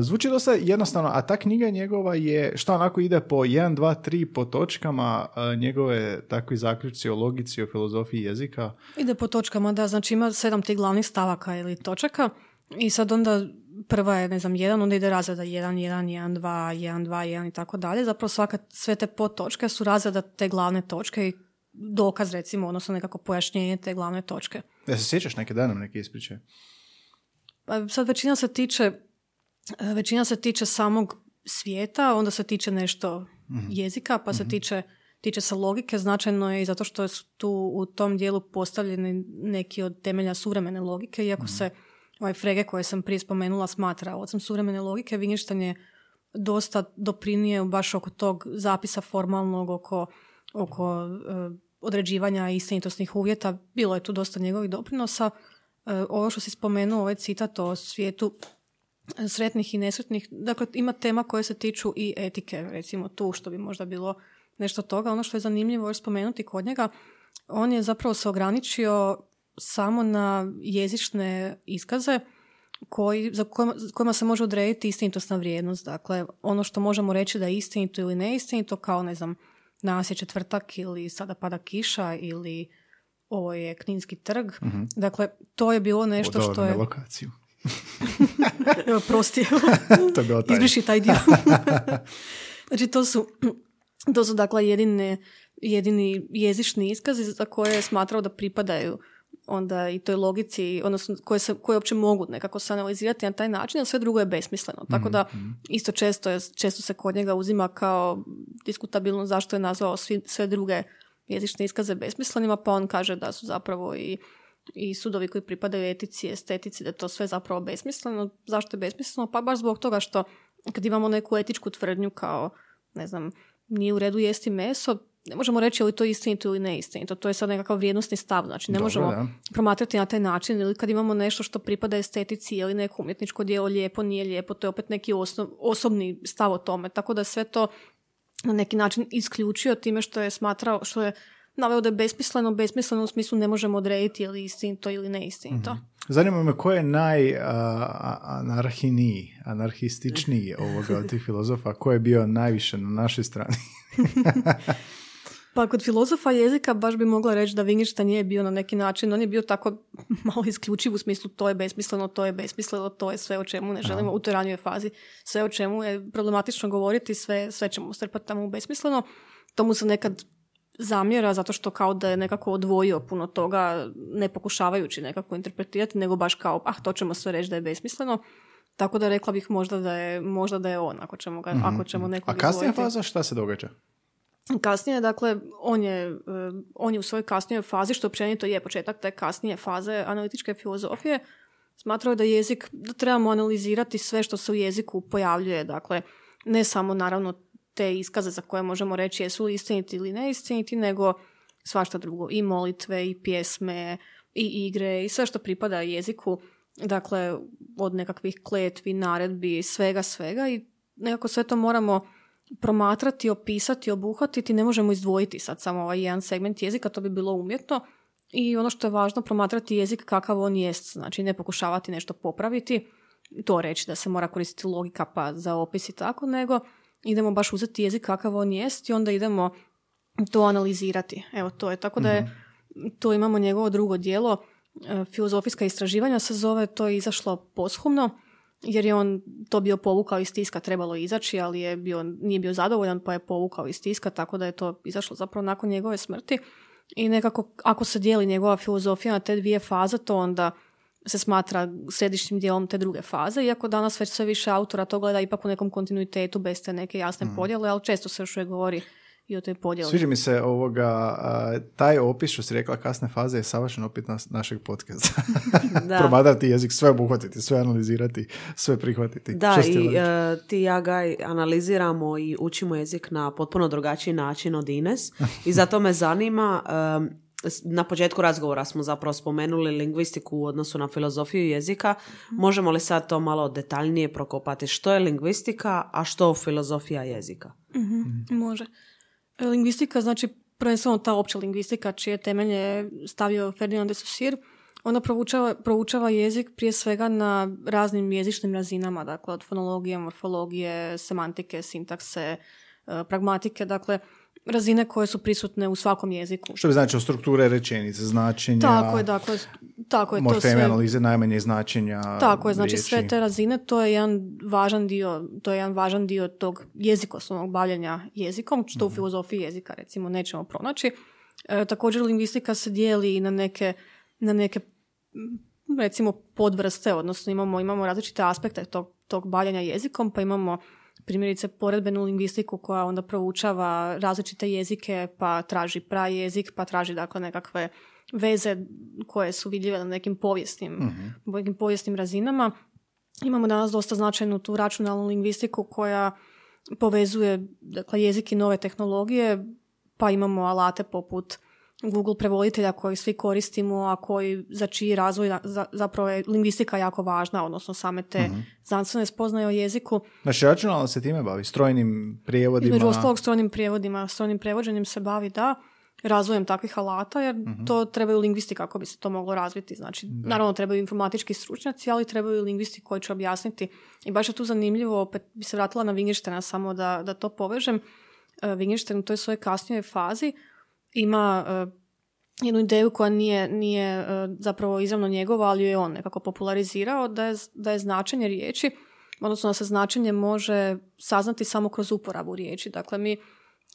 zvuči dosta jednostavno, a ta knjiga njegova je, što onako ide po jedan, dva, tri po točkama uh, njegove takvi zaključci o logici, o filozofiji jezika. Ide po točkama, da, znači ima sedam tih glavnih stavaka ili točaka i sad onda prva je, ne znam, jedan, onda ide razreda jedan, jedan, jedan, dva, jedan, dva, jedan i tako dalje. Zapravo svaka, sve te podtočke su razreda te glavne točke i dokaz, recimo, odnosno nekako pojašnjenje te glavne točke. Ja se sjećaš neke danom neke ispriče? Pa sad većina se tiče, većina se tiče samog svijeta, onda se tiče nešto mm-hmm. jezika, pa se mm-hmm. tiče, tiče se logike. Značajno je i zato što su tu u tom dijelu postavljeni neki od temelja suvremene logike, iako mm-hmm. se ovaj Frege koje sam prije spomenula smatra ocem suvremene logike. Wittgenstein je dosta doprinio baš oko tog zapisa formalnog, oko, oko e, određivanja istinitosnih uvjeta. Bilo je tu dosta njegovih doprinosa. E, ovo što si spomenuo, ovaj citat o svijetu sretnih i nesretnih, dakle ima tema koje se tiču i etike, recimo tu što bi možda bilo nešto toga. Ono što je zanimljivo je spomenuti kod njega, on je zapravo se ograničio samo na jezične iskaze koji, za kojima, kojima se može odrediti istinitosna vrijednost. Dakle, ono što možemo reći da je istinito ili neistinito, kao, ne znam, danas je četvrtak ili sada pada kiša ili ovo je Kninski trg. Mm-hmm. Dakle, to je bilo nešto Odavljena što je... lokaciju. Prosti, izbriši taj dio. Znači, to su, to su dakle, jedine, jedini jezični iskazi za koje je smatrao da pripadaju onda i toj logici, odnosno koje, se, koje uopće mogu nekako se analizirati na taj način, a sve drugo je besmisleno. Tako da isto često, je, često se kod njega uzima kao diskutabilno zašto je nazvao svi, sve druge jezične iskaze besmislenima, pa on kaže da su zapravo i, i sudovi koji pripadaju etici, estetici, da je to sve zapravo besmisleno. Zašto je besmisleno? Pa baš zbog toga što kad imamo neku etičku tvrdnju kao, ne znam, nije u redu jesti meso, ne možemo reći je li to istinito ili neistinito. To je sad nekakav vrijednosni stav. Znači, ne Dobre, možemo da. promatrati na taj način. Ili kad imamo nešto što pripada estetici ili neko umjetničko djelo lijepo, nije lijepo, to je opet neki osnov, osobni stav o tome. Tako da sve to na neki način isključio time što je smatrao, što je naveo da je besmisleno, besmisleno u smislu ne možemo odrediti je li istinito ili neistinito. Mm-hmm. Zanima me ko je najanarhiniji, anarhističniji ovoga od tih filozofa, ko je bio najviše na našoj strani? Pa kod filozofa jezika baš bi mogla reći da Wittgenstein nije bio na neki način, on je bio tako malo isključiv u smislu to je besmisleno, to je besmisleno, to je sve o čemu ne želimo, u toj ranijoj fazi, sve o čemu je problematično govoriti, sve, sve ćemo strpati tamo u besmisleno. To mu se nekad zamjera zato što kao da je nekako odvojio puno toga, ne pokušavajući nekako interpretirati, nego baš kao, ah, to ćemo sve reći da je besmisleno. Tako da rekla bih možda da je, možda da je on, ako ćemo, ga, mm-hmm. ako ćemo nekog izvojiti. A kasnija faza šta se događa? Kasnije, dakle, on je, on je u svojoj kasnijoj fazi, što općenito je početak te kasnije faze analitičke filozofije, smatrao da jezik, da trebamo analizirati sve što se u jeziku pojavljuje. Dakle, ne samo naravno te iskaze za koje možemo reći jesu li istiniti ili neistiniti, nego svašta drugo. I molitve, i pjesme, i igre, i sve što pripada jeziku. Dakle, od nekakvih kletvi, naredbi, svega, svega. I nekako sve to moramo promatrati, opisati, obuhvatiti, ne možemo izdvojiti sad samo ovaj jedan segment jezika, to bi bilo umjetno. I ono što je važno, promatrati jezik kakav on jest, znači ne pokušavati nešto popraviti, to reći da se mora koristiti logika pa za opis i tako, nego idemo baš uzeti jezik kakav on jest i onda idemo to analizirati. Evo to je, tako da je, to imamo njegovo drugo djelo, Filozofijska istraživanja se zove, to je izašlo poshumno. jer je on to bio povukao iz tiska, trebalo izaći, ali je bio, nije bio zadovoljan pa je povukao iz tiska, tako da je to izašlo zapravo nakon njegove smrti. I nekako, ako se dijeli njegova filozofija na te dvije faze, to onda se smatra središnjim dijelom te druge faze, iako danas već sve više autora to gleda ipak u nekom kontinuitetu bez te neke jasne mm. podjele, ali često se još uvijek govori i o toj podjeli. Sviđa mi se ovoga, taj opis što si rekla kasne faze je savršen opis na, našeg podcasta. Promatrati jezik, sve obuhvatiti, sve analizirati, sve prihvatiti. Da, što i uh, ti i ja ga analiziramo i učimo jezik na potpuno drugačiji način od Ines i zato me zanima... Um, Na početku razgovora smo zapravo spomenuli lingvistiku u odnosu na filozofiju jezika. Možemo li sad to malo detaljnije prokopati? Što je lingvistika, a što filozofija jezika? Mm-hmm. Može. Lingvistika, znači prvenstveno ta opća lingvistika čije temelje je stavio Ferdinand de Saussure, ona proučava, proučava jezik prije svega na raznim jezičnim razinama, dakle od fonologije, morfologije, semantike, sintakse, pragmatike, dakle razine koje su prisutne u svakom jeziku. Što bi znači strukture rečenice, značenja, tako je, dakle, tako je, morfeme, to sve, analize, najmanje značenja. Tako je, znači riječi. Sve te razine, to je jedan važan dio, to je jedan važan dio tog jezikoslovnog bavljenja jezikom, što mm-hmm. u filozofiji jezika recimo nećemo pronaći. E, također lingvistika se dijeli na neke, na neke recimo podvrste, odnosno imamo, imamo različite aspekte tog, tog bavljenja jezikom, pa imamo primjerice poredbenu lingvistiku koja onda proučava različite jezike pa traži prajezik, pa traži dakle nekakve veze koje su vidljive na nekim povijesnim, uh-huh. nekim povijesnim razinama. Imamo danas dosta značajnu tu računalnu lingvistiku koja povezuje dakle, jezik i nove tehnologije, pa imamo alate poput Google prevoditelja koji svi koristimo, a koji za čiji razvoj za, zapravo je lingvistika jako važna, odnosno same te uh-huh. znanstvene spoznaje o jeziku. Znači, računalno se time bavi, strojnim prijevodima? Između ostalog strojnim prijevodima, strojnim prevođenjem se bavi, da, razvojem takvih alata, jer uh-huh. to trebaju lingvisti kako bi se to moglo razviti. Znači, da. Naravno, trebaju informatički stručnjaci, ali trebaju lingvisti koji će objasniti. I baš je tu zanimljivo, opet bi se vratila na Wittgensteina samo da, da to povežem. Wittgenstein u toj svojoj kasnijoj fazi ima uh, jednu ideju koja nije, nije uh, zapravo izravno njegova, ali ju je on nekako popularizirao, da je, da je značenje riječi, odnosno da se značenje može saznati samo kroz uporabu riječi. Dakle, mi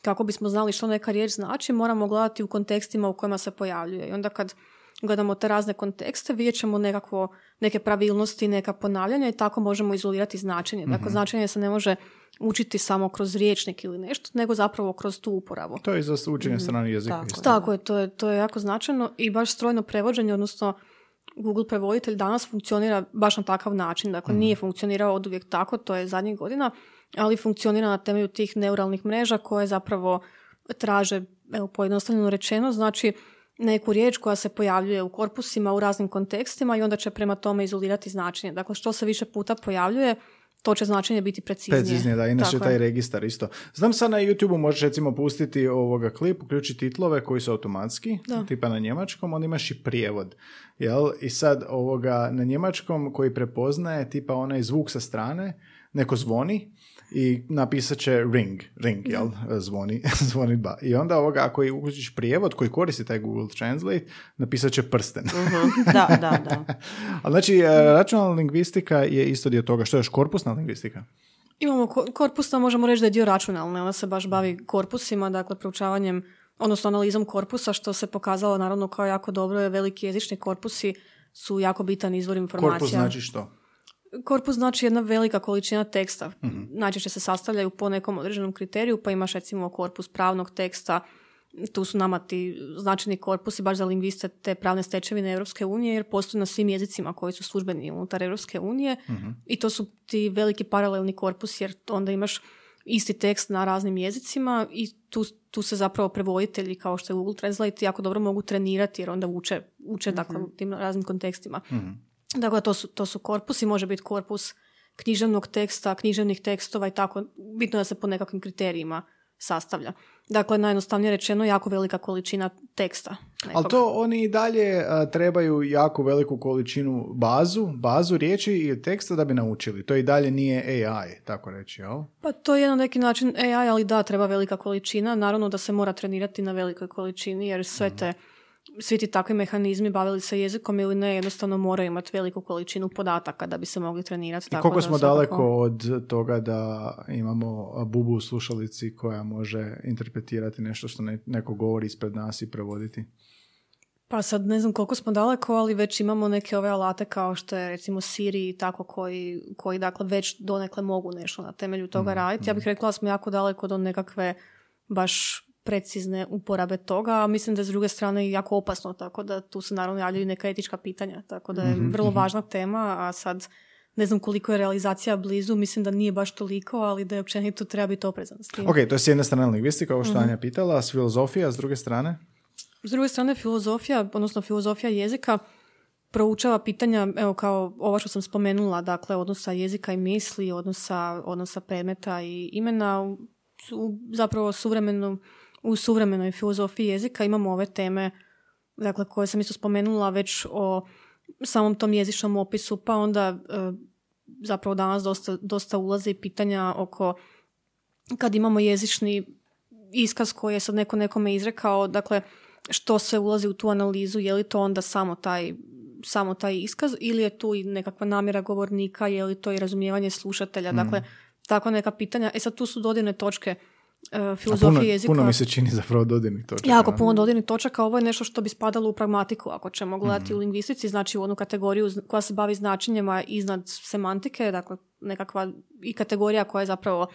kako bismo znali što neka riječ znači, moramo gledati u kontekstima u kojima se pojavljuje. I onda kad gledamo te razne kontekste, vidjet ćemo nekako, neke pravilnosti, neka ponavljanja i tako možemo izolirati značenje. Dakle, mm-hmm. značenje se ne može učiti samo kroz riječnik ili nešto, nego zapravo kroz tu uporabu. To je za učenje mm-hmm. strane jezika. Tako, tako je, to je, to je jako značajno i baš strojno prevođenje, odnosno Google prevoditelj danas funkcionira baš na takav način. Dakle, mm-hmm. nije funkcionirao od uvijek tako, to je zadnjih godina, ali funkcionira na temelju tih neuralnih mreža koje zapravo traže, evo, pojednostavljeno rečeno, znači neku riječ koja se pojavljuje u korpusima u raznim kontekstima i onda će prema tome izolirati značenje. Dakle, što se više puta pojavljuje, to će značenje biti preciznije. Preciznije, da, inače taj registar isto. Znam, sad na YouTube-u možeš recimo pustiti ovoga klip, uključiti titlove koji su automatski, da. Tipa na njemačkom, onda imaš i prijevod. Jel? I sad ovoga na njemačkom koji prepoznaje tipa onaj zvuk sa strane, neko zvoni i napisat će ring, ring, jel, zvoni, zvoni ba. I onda ovoga, ako je uključiš prijevod koji koristi taj Google Translate, napisat će prsten. Uh-huh. Da, da, da. Ali znači, računalna lingvistika je isto dio toga. Što je još korpusna lingvistika? Imamo ko- korpusna, možemo reći da je dio računalne. Ona se baš bavi korpusima, dakle, proučavanjem, odnosno analizom korpusa, što se pokazalo, naravno, kao jako dobro je veliki jezični korpusi su jako bitan izvor informacija. Korpus znači što? Korpus znači jedna velika količina teksta. Mm-hmm. Najčešće se sastavljaju po nekom određenom kriteriju, pa imaš recimo korpus pravnog teksta, tu su nama ti značajni korpusi baš za lingviste te pravne stečevine Europske unije, jer postoje na svim jezicima koji su službeni unutar Europske unije mm-hmm. i to su ti veliki paralelni korpus, jer onda imaš isti tekst na raznim jezicima i tu, tu se zapravo prevoditelji kao što je Google Translate jako dobro mogu trenirati, jer onda uče, uče mm-hmm. dakle, u tim raznim kontekstima. Mm-hmm. Dakle, to su, to su korpusi, može biti korpus književnog teksta, književnih tekstova i tako, bitno da se po nekakvim kriterijima sastavlja. Dakle, najjednostavnije rečeno, jako velika količina teksta. Nekog. Ali to oni i dalje a, trebaju jako veliku količinu bazu, bazu riječi i teksta da bi naučili. To i dalje nije A I, tako reći, jel? Pa to je na neki način A I, ali da, treba velika količina. Naravno da se mora trenirati na velikoj količini, jer sve te svi ti takvi mehanizmi bavili se jezikom ili ne, jednostavno moraju imati veliku količinu podataka da bi se mogli trenirati. I tako koliko da smo daleko kako... od toga da imamo bubu u slušalici koja može interpretirati nešto što ne, neko govori ispred nas i prevoditi? Pa sad ne znam koliko smo daleko, ali već imamo neke ove alate kao što je recimo Siri i tako koji, koji dakle već donekle mogu nešto na temelju toga mm, raditi. Mm. Ja bih rekla da smo jako daleko do nekakve baš precizne uporabe toga, a mislim da je s druge strane jako opasno, tako da tu se naravno javljaju neka etička pitanja, tako da je vrlo važna tema, a sad ne znam koliko je realizacija blizu, mislim da nije baš toliko, ali da je općenito treba biti oprezan s tim. Ok, to je s jedne strane lingvistika, ovo što mm-hmm. Anja pitala, a s filozofija, a s druge strane? S druge strane filozofija, odnosno filozofija jezika, proučava pitanja, evo kao ova što sam spomenula, dakle odnosa jezika i misli, odnosa, odnosa predmeta i imena, u, u, zapravo suvremenu u suvremenoj filozofiji jezika imamo ove teme, dakle, koje sam isto spomenula već o samom tom jezičnom opisu, pa onda e, zapravo danas dosta, dosta ulaze i pitanja oko kad imamo jezični iskaz koji je sad neko nekome izrekao, dakle, što se ulazi u tu analizu, je li to onda samo taj, samo taj iskaz ili je tu i nekakva namjera govornika, je li to i razumijevanje slušatelja, mm. dakle, tako neka pitanja. E sad tu su dodirne točke filozofije puno, jezika. Puno mi se čini zapravo dodirnih točaka. Jako puno dodirnih točaka. Ovo je nešto što bi spadalo u pragmatiku, ako ćemo gledati mm-hmm. u lingvistici, znači u onu kategoriju koja se bavi značenjima iznad semantike, dakle nekakva i kategorija koja je zapravo,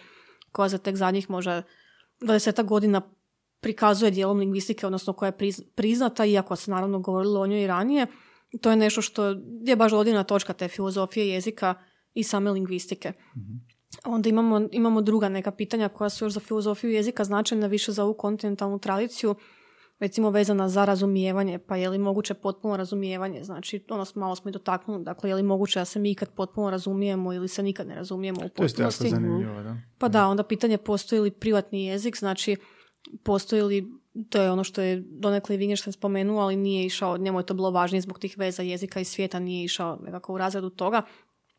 koja za tek zadnjih možda dvadesetak godina prikazuje dijelom lingvistike, odnosno koja je priznata, iako se naravno govorilo o njoj i ranije. To je nešto što je baš dodirna točka te filozofije jezika i same lingvistike. Mm-hmm. Onda imamo, imamo druga neka pitanja koja su još za filozofiju jezika značajna više za ovu kontinentalnu tradiciju, recimo vezana za razumijevanje, pa je li moguće potpuno razumijevanje, znači ono malo smo i dotaknuli, dakle je li moguće da se mi ikad potpuno razumijemo ili se nikad ne razumijemo u potpunosti. To je zanimljivo, da? Pa da, onda pitanje postoji li privatni jezik, znači postoji li, to je ono što je donekle Wittgenstein spomenuo, ali nije išao, njemu je to bilo važnije zbog tih veza jezika i svijeta, nije išao nekako u razredu toga.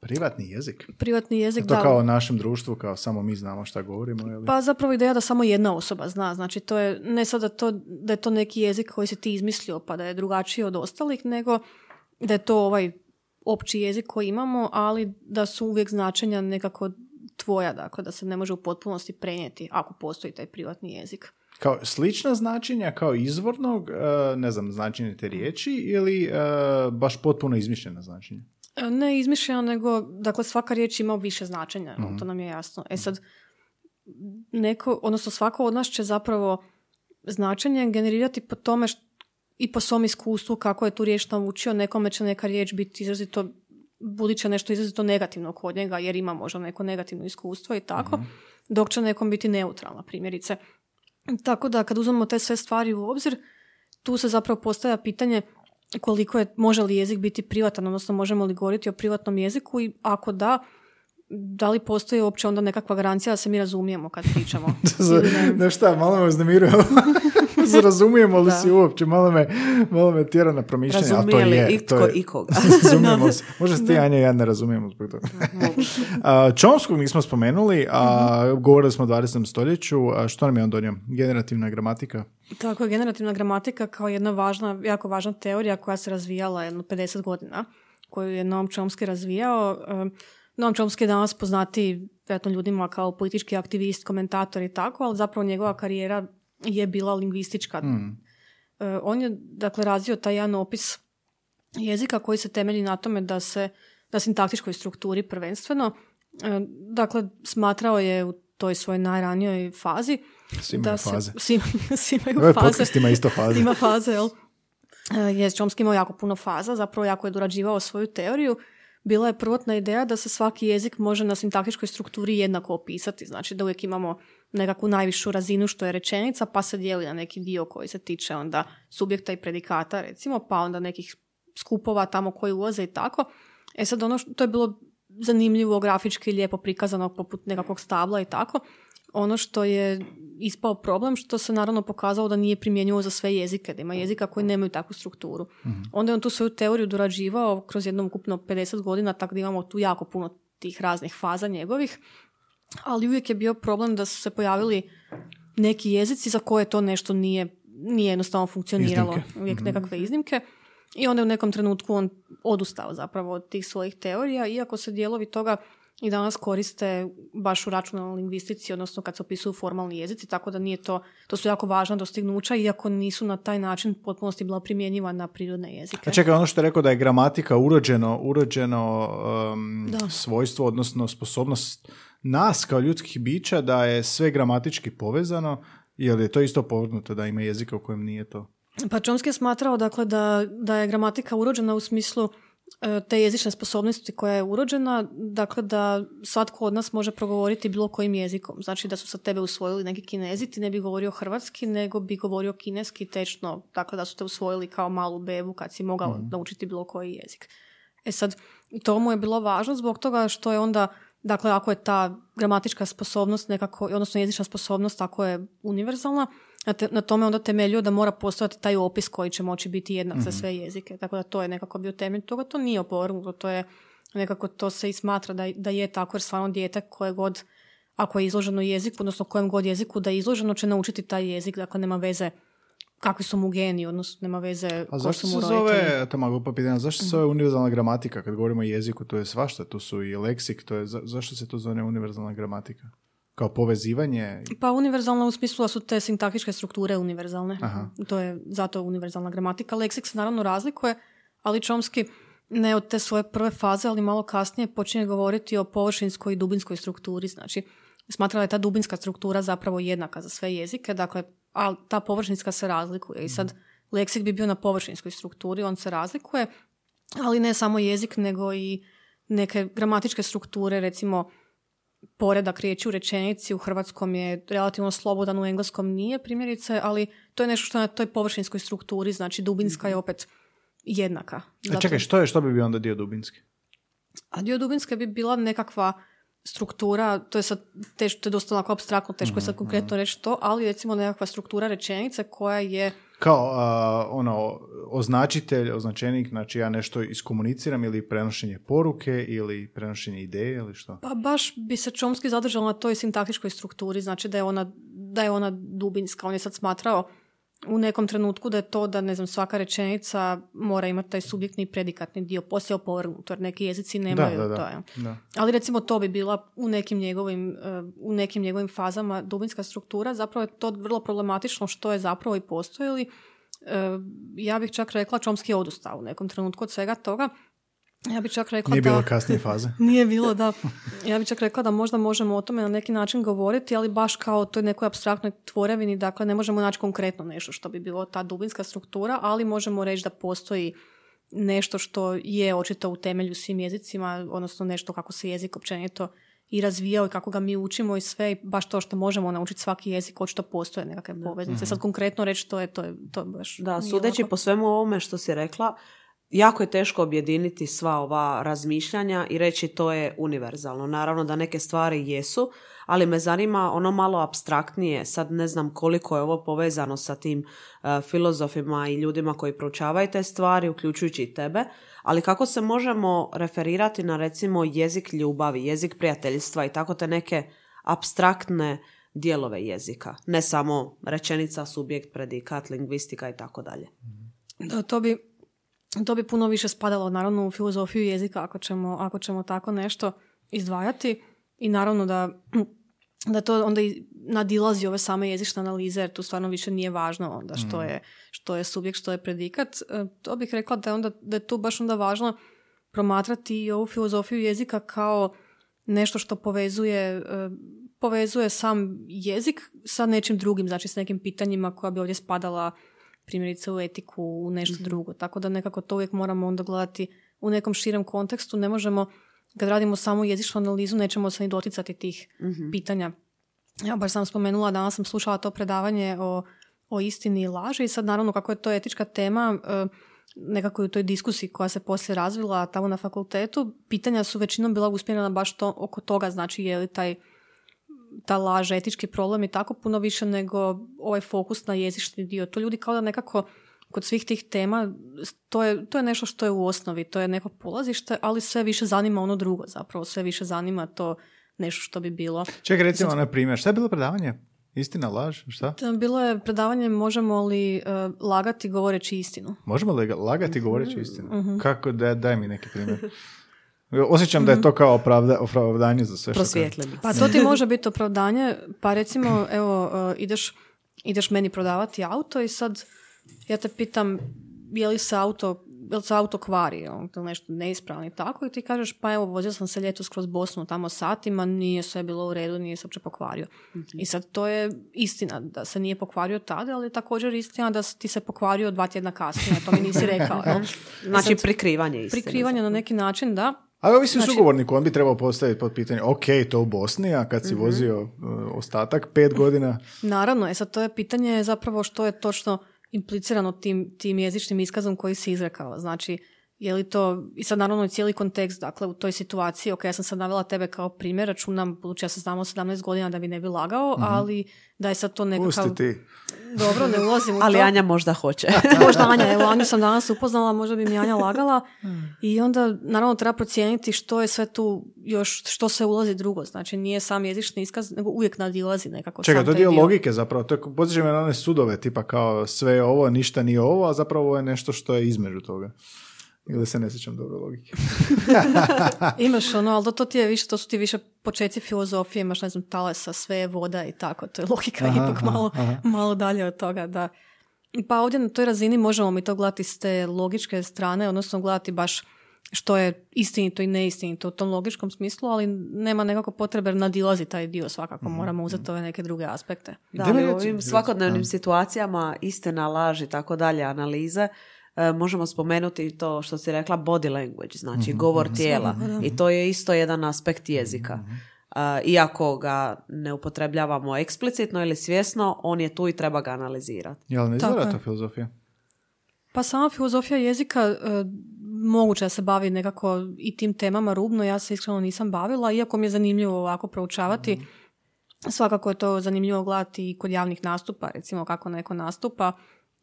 Privatni jezik? Privatni jezik, da. To kao u našem društvu, kao samo mi znamo šta govorimo? Ili? Pa zapravo ideja da samo jedna osoba zna. Znači, to je ne sada to, da je to neki jezik koji si ti izmislio pa da je drugačiji od ostalih, nego da je to ovaj opći jezik koji imamo, ali da su uvijek značenja nekako tvoja, dakle da se ne može u potpunosti prenijeti ako postoji taj privatni jezik. Kao slična značenja kao izvornog, ne znam, značenje te riječi ili baš potpuno izmišljena značenja? Ne izmišljeno, nego dakle, svaka riječ ima više značenja, mm-hmm. to nam je jasno. E sad, neko, odnosno svako od nas će zapravo značenje generirati po tome št, i po svom iskustvu kako je tu riječ naučio, nekome će neka riječ biti izrazito, budući će nešto izrazito negativno kod njega jer ima možda neko negativno iskustvo i tako, mm-hmm. dok će nekom biti neutralna primjerice. Tako da kad uzmemo te sve stvari u obzir, tu se zapravo postavlja pitanje koliko je, može li jezik biti privatan, odnosno možemo li govoriti o privatnom jeziku i ako da, da li postoji uopće onda nekakva garancija da se mi razumijemo kad pričamo? Ne šta, malo me uznemiruje. Razumijemo li si uopće? Malo me, malo me tjera na promišljanje. Razumije li je, itko ikoga? Razumijemo se. Možda ste Anja i ja ne razumijemo zbog toga. Chomskog nismo spomenuli, a govorili smo o dvadesetom stoljeću. A što nam je on donio? Generativna gramatika? Tako je, generativna gramatika kao jedna važna, jako važna teorija koja se razvijala jedno pedeset godina, koju je Noam Chomsky razvijao. Noam Chomsky je danas poznati vjerojatno ljudima kao politički aktivist, komentator i tako, ali zapravo njegova karijera je bila lingvistička. Mm. E, on je, dakle, razvio taj jedan opis jezika koji se temelji na tome da se, na sintaktičkoj strukturi prvenstveno. E, dakle, smatrao je u toj svojoj najranijoj fazi. Svi imaju da faze. Se, svi, svi imaju Ovo je faze. Podcast ima isto faze. Ima faze, jel? E, Chomsky imao jako puno faza, zapravo jako je dorađivao svoju teoriju. Bila je prvotna ideja da se svaki jezik može na sintaktičkoj strukturi jednako opisati. Znači da uvijek imamo nekakvu najvišu razinu što je rečenica, pa se dijeli na neki dio koji se tiče onda subjekta i predikata, recimo, pa onda nekih skupova tamo koji ulaze i tako. E sad ono što, to je bilo zanimljivo, grafički lijepo prikazano poput nekakvog stabla i tako. Ono što je ispao problem, što se naravno pokazalo da nije primjenjivo za sve jezike, da ima jezika koji nemaju takvu strukturu. Mm-hmm. Onda je on tu svoju teoriju dorađivao kroz jednom ukupno pedeset godina, tako da imamo tu jako puno tih raznih faza njegovih, ali uvijek je bio problem da su se pojavili neki jezici za koje to nešto nije nije jednostavno funkcioniralo. Iznimke. Uvijek mm-hmm. nekakve iznimke. I onda u nekom trenutku on odustao zapravo od tih svojih teorija, iako se dijelovi toga i danas koriste baš u računalnoj lingvistici, odnosno kad se opisuju formalni jezici, tako da nije to, to su jako važna dostignuća, iako nisu na taj način potpunosti bila primjenjiva na prirodne jezike. A čekaj, ono što je rekao da je gramatika urođeno, urođeno um, svojstvo, odnosno sposobnost nas kao ljudskih bića da je sve gramatički povezano, jer je to isto povrnuto da ima jezika u kojem nije to? Pa Chomsky je smatrao dakle, da, da je gramatika urođena u smislu te jezične sposobnosti koja je urođena, dakle da svatko od nas može progovoriti bilo kojim jezikom. Znači da su sa tebe usvojili neki Kinezi, ti ne bi govorio hrvatski, nego bi govorio kineski tečno, dakle da su te usvojili kao malu bebu kad si mogao mm. naučiti bilo koji jezik. E sad, to mu je bilo važno zbog toga što je onda, dakle ako je ta gramatička sposobnost nekako, odnosno jezična sposobnost ako je univerzalna, na tome onda temeljio da mora postojati taj opis koji će moći biti jednak mm-hmm. za sve jezike. Tako da to je nekako bio temelj toga. To nije opovrgnuto, to je nekako to se i smatra da, da je tako jer stvarno dijete koje god, ako je izloženo jeziku, odnosno kojem god jeziku da je izloženo će naučiti taj jezik. Dakle, nema veze kakvi su mu geni, odnosno nema veze ko su mu roditelji. A zašto se zove univerzalna gramatika? Kad govorimo o jeziku, to je svašta, to su i leksik, to je, za, zašto se to zove univerzalna gramatika? Kao povezivanje? Pa univerzalno u smislu da su te sintaktičke strukture univerzalne. Aha. To je zato univerzalna gramatika. Leksik se naravno razlikuje, ali Chomsky ne od te svoje prve faze, ali malo kasnije počinje govoriti o površinskoj i dubinskoj strukturi. Znači, smatrala je ta dubinska struktura zapravo jednaka za sve jezike, dakle, ali ta površinska se razlikuje. I sad leksik bi bio na površinskoj strukturi, on se razlikuje, ali ne samo jezik, nego i neke gramatičke strukture, recimo poredak riječi u rečenici u hrvatskom je relativno slobodan, u engleskom nije primjerice, ali to je nešto što je na toj površinskoj strukturi, znači dubinska je opet jednaka. Zato... A čekaj, što je, što bi bio onda dio dubinski? A dio dubinske bi bila nekakva struktura, to je sad teš, to je dosta onako apstraktno, teško je sad konkretno reći to, ali recimo nekakva struktura rečenice koja je... Kao uh, ono, označitelj, označenik, znači ja nešto iskomuniciram ili prenošenje poruke ili prenošenje ideje ili što? Pa baš bi se Chomsky zadržala na toj sintaktičkoj strukturi, znači da je ona, da je ona dubinska. On je sad smatrao u nekom trenutku da je to da, ne znam, svaka rečenica mora imati taj subjektni i predikatni dio, poslije opovrgnut, jer neki jezici nemaju da, da, to. Da, da. Ali recimo to bi bila u nekim njegovim, u nekim njegovim fazama dubinska struktura, zapravo je to vrlo problematično što je zapravo i postojili. Ja bih čak rekla Chomsky je odustao u nekom trenutku od svega toga. Ja bih čak rekla nije bilo da, kasnije faze. Nije bilo, da. Ja bih čak rekla da možda možemo o tome na neki način govoriti, ali baš kao o toj nekoj apstraktnoj tvorevini, dakle ne možemo naći konkretno nešto što bi bilo ta dubinska struktura, ali možemo reći da postoji nešto što je očito u temelju svim jezicima, odnosno nešto kako se jezik općenito i razvijao i kako ga mi učimo i sve, i baš to što možemo naučiti svaki jezik, očito postoje nekakve poveznice. Mm-hmm. Sad konkretno reći to je, to je, to je baš... Da, sudeći ovako po svemu ovome što si rekla, jako je teško objediniti sva ova razmišljanja i reći to je univerzalno. Naravno da neke stvari jesu, ali me zanima ono malo apstraktnije. Sad ne znam koliko je ovo povezano sa tim uh, filozofima i ljudima koji proučavaju te stvari, uključujući i tebe, ali kako se možemo referirati na recimo jezik ljubavi, jezik prijateljstva i tako te neke apstraktne dijelove jezika. Ne samo rečenica, subjekt, predikat, lingvistika i tako dalje. To bi... To bi puno više spadalo naravno u filozofiju jezika ako ćemo, ako ćemo tako nešto izdvajati, i naravno da, da to onda i nadilazi ove same jezične analize, jer tu stvarno više nije važno onda što je, što je subjekt, što je predikat. To bih rekla da je, onda, da je tu baš onda važno promatrati i ovu filozofiju jezika kao nešto što povezuje, povezuje sam jezik sa nečim drugim, znači s nekim pitanjima koja bi ovdje spadala primjerice u etiku, u nešto mm-hmm. drugo. Tako da nekako to uvijek moramo onda gledati u nekom širem kontekstu. Ne možemo, kad radimo samo jezičnu analizu, nećemo se ni doticati tih mm-hmm. pitanja. Ja baš sam spomenula, danas sam slušala to predavanje o, o istini i laži, i sad naravno kako je to etička tema, nekako je u toj diskusiji koja se poslije razvila tamo na fakultetu, pitanja su većinom bila usmjerena baš to, oko toga, znači je li taj ta laž, etički problem i tako, puno više nego ovaj fokus na jezični dio. To ljudi kao da nekako kod svih tih tema, to je, to je nešto što je u osnovi, to je neko polazište, ali sve više zanima ono drugo zapravo, sve više zanima to nešto što bi bilo. Čekaj, recimo, na primjer, šta je bilo predavanje? Istina, laž, šta? Bilo je predavanje možemo li uh, lagati govoreći istinu. Možemo li lagati govoreći istinu? Mm-hmm. Kako, da, daj mi neki primjer. Osjećam mm-hmm. da je to kao opravda, opravdanje za sve što... Prosvjetljeni. Pa to ti može biti opravdanje. Pa recimo, evo, uh, ideš, ideš meni prodavati auto i sad ja te pitam je li se auto, je li se auto kvari, ili nešto neispravno i tako, i ti kažeš pa evo, vozio sam se ljetos kroz Bosnu tamo satima, nije sve bilo u redu, nije se uopće pokvario. Mm-hmm. I sad to je istina da se nije pokvario tada, ali je također istina da ti se pokvario dva tjedna kasnije, to mi nisi rekao. Znači sad, prikrivanje istine. Prikrivanje na neki način, da. Ali ovisi znači, sugovorniku, on bi trebao postaviti pod pitanje, ok, to u Bosni, a kad si mm-hmm. vozio uh, ostatak pet godina... Naravno, e sad to je pitanje zapravo što je točno implicirano tim, tim jezičnim iskazom koji si izrekao. Znači, je li to... I sad naravno je cijeli kontekst, dakle, u toj situaciji, ok, ja sam sad navela tebe kao primjer, računam, budući ja sam znamo sedamnaest godina da bi ne bi lagao, mm-hmm. ali da je sad to nekakav... Pusti ti. Dobro, ne ulazim u to. Ali Anja možda hoće. Možda Anja, evo, Anju sam danas upoznala, možda bi mi Anja lagala. I onda, naravno, treba procijeniti što je sve tu još, što se ulazi drugo. Znači, nije sam jezični iskaz, nego uvijek nadilazi nekako. Čekaj, to je dio logike zapravo. To je, podsjeća me na one sudove, tipa kao sve je ovo, ništa nije ovo, a zapravo je nešto što je između toga. Ili se ne sjećam dobro logike. Imaš ono, ali to ti je više, to su ti više početci filozofije, imaš, ne znam, Talesa, sve je voda i tako. To je logika aha, ipak malo, aha. malo dalje od toga, da. Pa ovdje na toj razini možemo mi to gledati s te logičke strane, odnosno gledati baš što je istinito i neistinito u tom logičkom smislu, ali nema nekako potrebe nadilazi taj dio svakako. Moramo uzeti ove neke druge aspekte. Da, ali u ovim svakodnevnim situacijama istina, laž i tako dalje, analize, možemo spomenuti to što si rekla body language, znači govor tijela, i to je isto jedan aspekt jezika. Iako ga ne upotrebljavamo eksplicitno ili svjesno, on je tu i treba ga analizirati. Jel ne izgleda to filozofija? Pa sama filozofija jezika moguće da se bavi nekako i tim temama rubno, ja se iskreno nisam bavila, iako mi je zanimljivo ovako proučavati. Svakako je to zanimljivo gledati i kod javnih nastupa, recimo kako neko nastupa,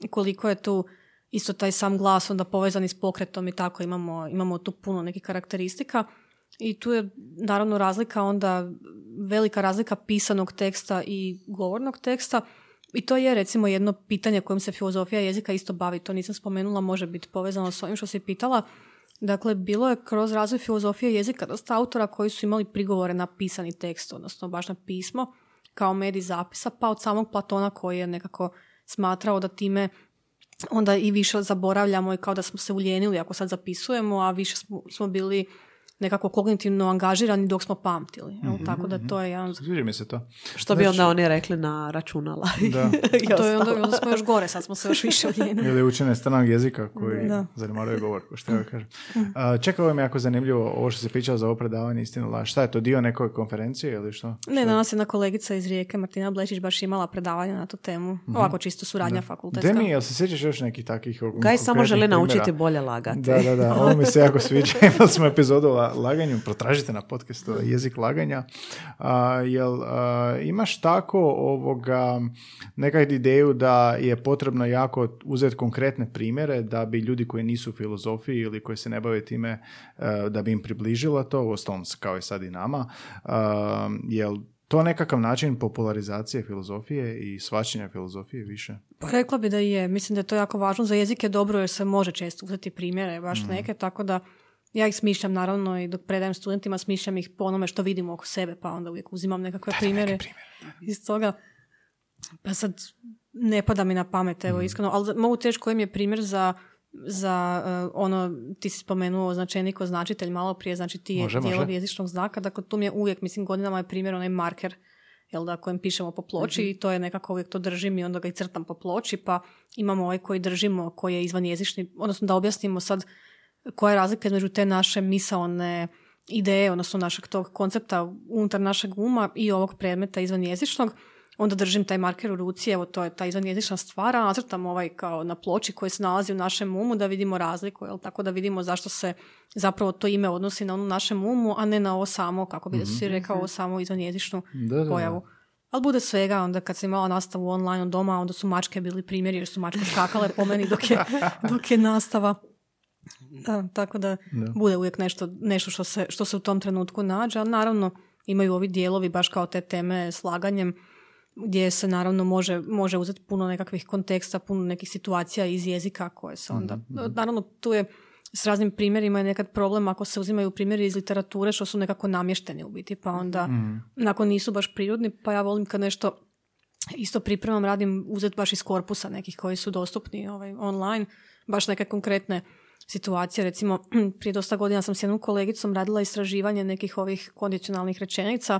koliko je tu isto taj sam glas onda povezan i s pokretom i tako, imamo, imamo tu puno nekih karakteristika i tu je naravno razlika onda, velika razlika pisanog teksta i govornog teksta, i to je recimo jedno pitanje kojim se filozofija jezika isto bavi, to nisam spomenula, može biti povezano s ovim što si pitala. Dakle, bilo je kroz razvoj filozofije jezika dosta autora koji su imali prigovore na pisani tekst, odnosno baš na pismo kao medij zapisa, pa od samog Platona koji je nekako smatrao da time onda i više zaboravljamo i kao da smo se ulijenili ako sad zapisujemo, a više smo, smo bili nekako kognitivno angažirani dok smo pamtili. Mm-hmm, tako da to je jedan... Sviđa mi se to. Što znači... bi onda oni rekli na računala. Da. I to je onda, onda smo još gore, sad smo se još više ulijenili. Ili učene stranog jezika koji zanimaraju govor, što ja kažem. A, čekalo me jako zanimljivo ovo što se pričalo za ovo predavanje Istina, laž. Šta je to, dio nekoj konferencije ili što? Šta ne, danas je jedna kolegica iz Rijeke, Martina Blečić, baš imala predavanje na tu temu. Mm-hmm. Ovako čisto suradnja fakultetska. Demi, jel se sjećaš još nekih takih... Gaj samo želi naučiti bolje lagati. Da, da, da. Ovo mi se jako sviđa. Imali smo epizodu laganju, protražite na podcastu jezik laganja. A, jel a, imaš tako ovoga nekakvu ideju da je potrebno jako uzeti konkretne primjere da bi ljudi koji nisu u filozofiji ili koji se ne bave time a, da bi im približila to, uostalom kao i sad i nama, a, jel to nekakav način popularizacije filozofije i shvaćanja filozofije više? Pa rekla bi da je, mislim da je to jako važno, za jezik je dobro jer se može često uzeti primjere baš mm. neke, tako da ja ih smišljam naravno i dok predajem studentima smišljam ih po onome što vidimo oko sebe, pa onda uvijek uzimam nekakve da, primjere neke iz toga. Pa sad ne pada mi na pamet, evo mm. iskreno, ali mogu teći kojim je primjer za, za uh, ono, ti si spomenuo značenik, označitelj malo prije, znači ti je dijelov jezičnog znaka, dakle tu mi je uvijek, mislim godinama je primjer onaj marker, jel da, kojem pišemo po ploči mm-hmm. i to je nekako uvijek to držim i onda ga i crtam po ploči, pa imamo ovaj koji držimo, koji je izvanjezični, odnosno da objasnimo sad koja je razlika između te naše misaone ideje, odnosno našeg tog koncepta unutar našeg uma i ovog predmeta izvanjezičnog, onda držim taj marker u ruci, evo to je ta izvanjezična stvar, a nacrtam ovaj kao na ploči koji se nalazi u našem umu da vidimo razliku, jel? Tako da vidimo zašto se zapravo to ime odnosi na ono našem umu, a ne na ovo samo, kako bi mm-hmm. si rekao, ovo samo izvanjezičnu da, da. pojavu. Ali bude svega, onda kad sam imala nastavu online od doma, onda su mačke bili primjeri jer su mačke skakale po meni dok je, dok je nastava. Da, tako da, da bude uvijek nešto, nešto što, se, što se u tom trenutku nađe, a naravno imaju ovi dijelovi baš kao te teme s laganjem gdje se naravno može, može uzeti puno nekakvih konteksta, puno nekih situacija iz jezika koje se onda... Mm-hmm. Naravno, tu je s raznim primjerima je nekad problem ako se uzimaju primjeri iz literature što su nekako namješteni u biti, pa onda mm. nakon nisu baš prirodni, pa ja volim kad nešto isto pripremam, radim uzeti baš iz korpusa nekih koji su dostupni ovaj, online, baš neke konkretne situacije. Recimo, prije dosta godina sam s jednom kolegicom radila istraživanje nekih ovih kondicionalnih rečenica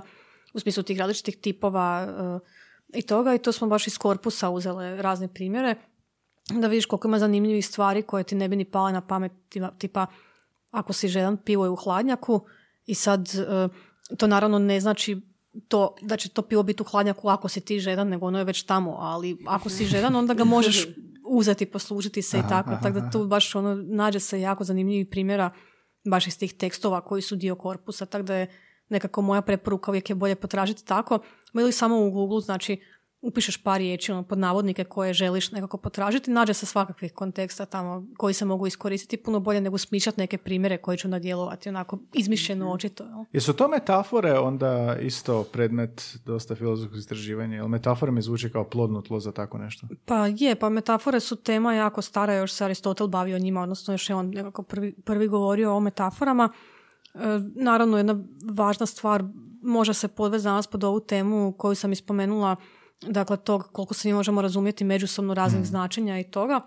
u smislu tih različitih tipova uh, i toga, i to smo baš iz korpusa uzele razne primjere da vidiš koliko ima zanimljivih stvari koje ti ne bi ni pale na pamet, tipa ako si žedan pivo je u hladnjaku i sad uh, to naravno ne znači to da će to pivo biti u hladnjaku ako si ti žedan, nego ono je već tamo, ali ako si žedan onda ga možeš uzeti, poslužiti se i tako, tako da tu baš ono, nađe se jako zanimljivih primjera baš iz tih tekstova koji su dio korpusa, tako da je nekako moja preporuka uvijek je bolje potražiti tako, ili samo u Google, znači upišeš par riječi, ono, pod navodnike koje želiš nekako potražiti, nađe se svakakvih konteksta tamo koji se mogu iskoristiti puno bolje nego smišljati neke primjere koji će onda djelovati onako izmišljeno očito. Jel? Jesu to metafore onda isto predmet dosta filozofskog istraživanja? Jel metafore mi zvuči kao plodno tlo za tako nešto? Pa je, pa metafore su tema jako stara, još se Aristotel bavio njima, odnosno još je on nekako prvi, prvi govorio o metaforama. Naravno, jedna važna stvar može se podvesti danas pod ovu temu koju sam ispomenula, dakle tog koliko se mi možemo razumjeti međusobno raznih mm. značenja i toga,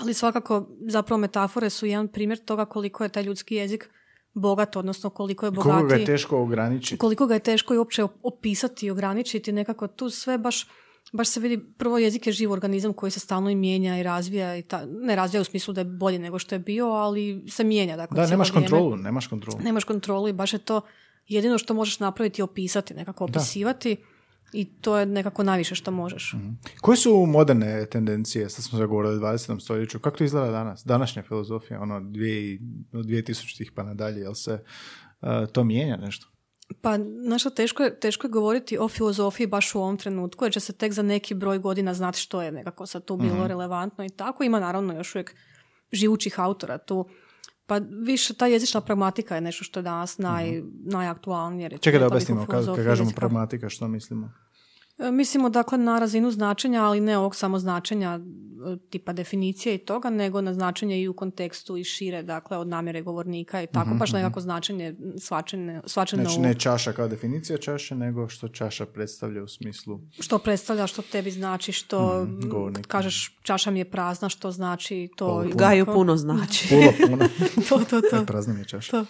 ali svakako zapravo metafore su jedan primjer toga koliko je taj ljudski jezik bogat, odnosno koliko je bogatiji. Koliko ga je teško ograničiti. Koliko ga je teško i uopće opisati i ograničiti, nekako tu sve baš, baš se vidi, prvo jezik je živ organizam koji se stalno i mijenja i razvija, i ta, ne razvija u smislu da je bolje nego što je bio, ali se mijenja. Dakle, da, nemaš kontrolu, nemaš kontrolu. Nemaš kontrolu i baš je to jedino što možeš napraviti i opisati, nekako opisivati. Da. I to je nekako najviše što možeš. Mm-hmm. Koje su moderne tendencije? Sad smo zagovorili u dvadesetom stoljeću. Kako to izgleda danas? Današnja filozofija, ono dvije, dvije tisuće pa nadalje, jel se uh, to mijenja nešto? Pa, znaš, teško je, teško je govoriti o filozofiji baš u ovom trenutku, jer će se tek za neki broj godina znati što je nekako sad tu bilo mm-hmm. relevantno i tako. Ima naravno još uvijek živućih autora tu. Pa više ta jezična pragmatika je nešto što je danas naj, mm-hmm. najaktualnije. Čekaj da objasnimo, kad kažemo pragmatika, što mislimo? Mislimo dakle na razinu značenja, ali ne ovog samo značenja tipa definicije i toga, nego na značenje i u kontekstu i šire, dakle od namjere govornika i tako, mm-hmm, baš nekako značenje svačene, svačene znači, u... ne čaša kao definicija čaše, nego što čaša predstavlja u smislu... Što predstavlja, što tebi znači, što mm, kažeš čaša mi je prazna, što znači to... Gaju puno znači. Pulo puno. to, to, to. E, prazna mi je čaša. To.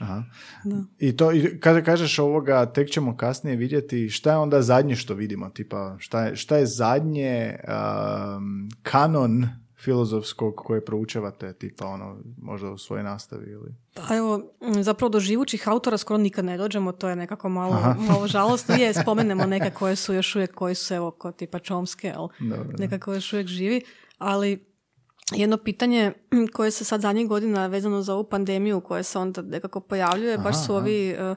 Aha. Da. I to, i kada kažeš ovoga, tek ćemo kasnije vidjeti šta je onda zadnje što vidimo, tipa šta je, šta je zadnje um, kanon filozofskog koje proučavate, tipa ono, možda u svojoj nastavi ili... Pa evo, zapravo do živućih autora skoro nikad ne dođemo, to je nekako malo, malo žalostno, je, spomenemo neke koje su još uvijek, koji su evo, ko, tipa Chomske, nekako još uvijek živi, ali... Jedno pitanje koje se sad zadnjih godina vezano za ovu pandemiju koja se onda nekako pojavljuje, aha, baš su ovi, uh,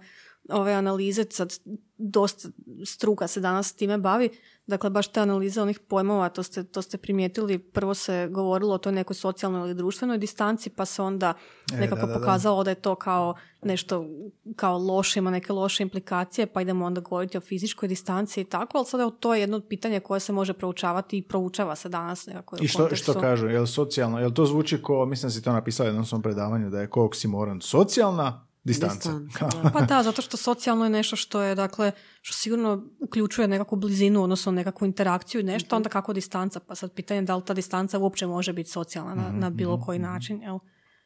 ove analize, sad dosta struka se danas time bavi, dakle baš te analize onih pojmova, to ste, to ste primijetili, prvo se govorilo o toj nekoj socijalnoj ili društvenoj distanci, pa se onda nekako e, da, da, pokazalo da, da. da je to kao nešto kao loše, ima neke loše implikacije, pa idemo onda govoriti o fizičkoj distanci i tako, ali sada to je jedno pitanje koje se može proučavati i proučava se danas nekako. I što, što kažu, je li socijalno, je li to zvuči ko, mislim da si to napisala u jednom svom predavanju, da je ko oksimoron, socijalna distanca. Pa da, zato što socijalno je nešto što je, dakle, što sigurno uključuje nekakvu blizinu, odnosno nekakvu interakciju i nešto, mm-hmm. onda kako distanca? Pa sad pitanje da li ta distanca uopće može biti socijalna na, na bilo mm-hmm. koji način. Jel?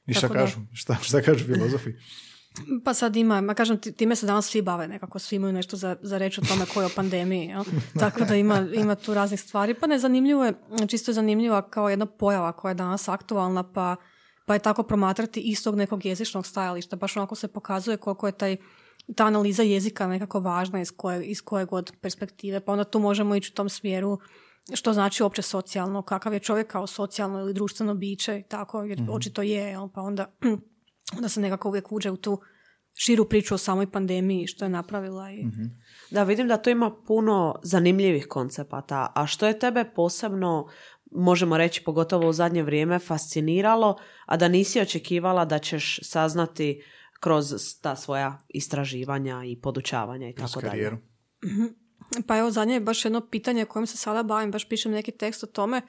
I šta tako kažu? Da... Šta, šta kažu filozofi? Pa sad ima, ma kažem, time se danas svi bave nekako, svi imaju nešto za, za reći o tome koji je o pandemiji, jel? Tako da ima, ima tu raznih stvari. Pa ne, zanimljivo je, čisto je zanimljiva kao jedna pojava koja je danas aktualna, pa pa je tako promatrati istog nekog jezičnog stajališta. Baš onako se pokazuje koliko je taj, ta analiza jezika nekako važna iz koje, iz koje god perspektive. Pa onda tu možemo ići u tom smjeru što znači uopće socijalno, kakav je čovjek kao socijalno ili društveno biće i tako, jer mm-hmm. očito je, pa onda, onda se nekako uvijek uđe u tu širu priču o samoj pandemiji, što je napravila. I... Mm-hmm. Da, vidim da tu ima puno zanimljivih koncepata. A što je tebe posebno, možemo reći pogotovo u zadnje vrijeme, fasciniralo, a da nisi očekivala da ćeš saznati kroz ta svoja istraživanja i podučavanja i tako dalje? Pa evo, zadnje je baš jedno pitanje kojim se sada bavim, baš pišem neki tekst o tome,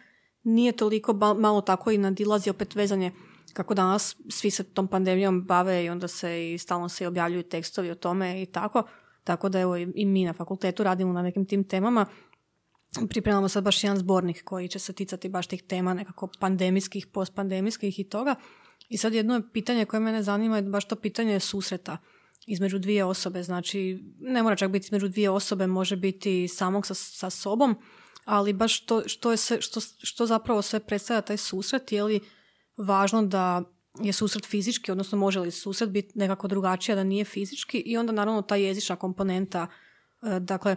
nije toliko, ba, malo tako i nadilazi opet vezanje kako danas svi se tom pandemijom bave i onda se i stalno se objavljuju tekstovi o tome i tako, tako da evo i, i mi na fakultetu radimo na nekim tim temama. Pripremamo sad baš jedan zbornik koji će se ticati baš tih tema nekako pandemijskih, postpandemijskih i toga. I sad jedno pitanje koje mene zanima je baš to pitanje susreta između dvije osobe. Znači, ne mora čak biti između dvije osobe, može biti samog sa, sa sobom, ali baš to što, je sve, što, što zapravo sve predstavlja taj susret, je li važno da je susret fizički, odnosno može li susret biti nekako drugačija da nije fizički, i onda naravno ta jezična komponenta, dakle,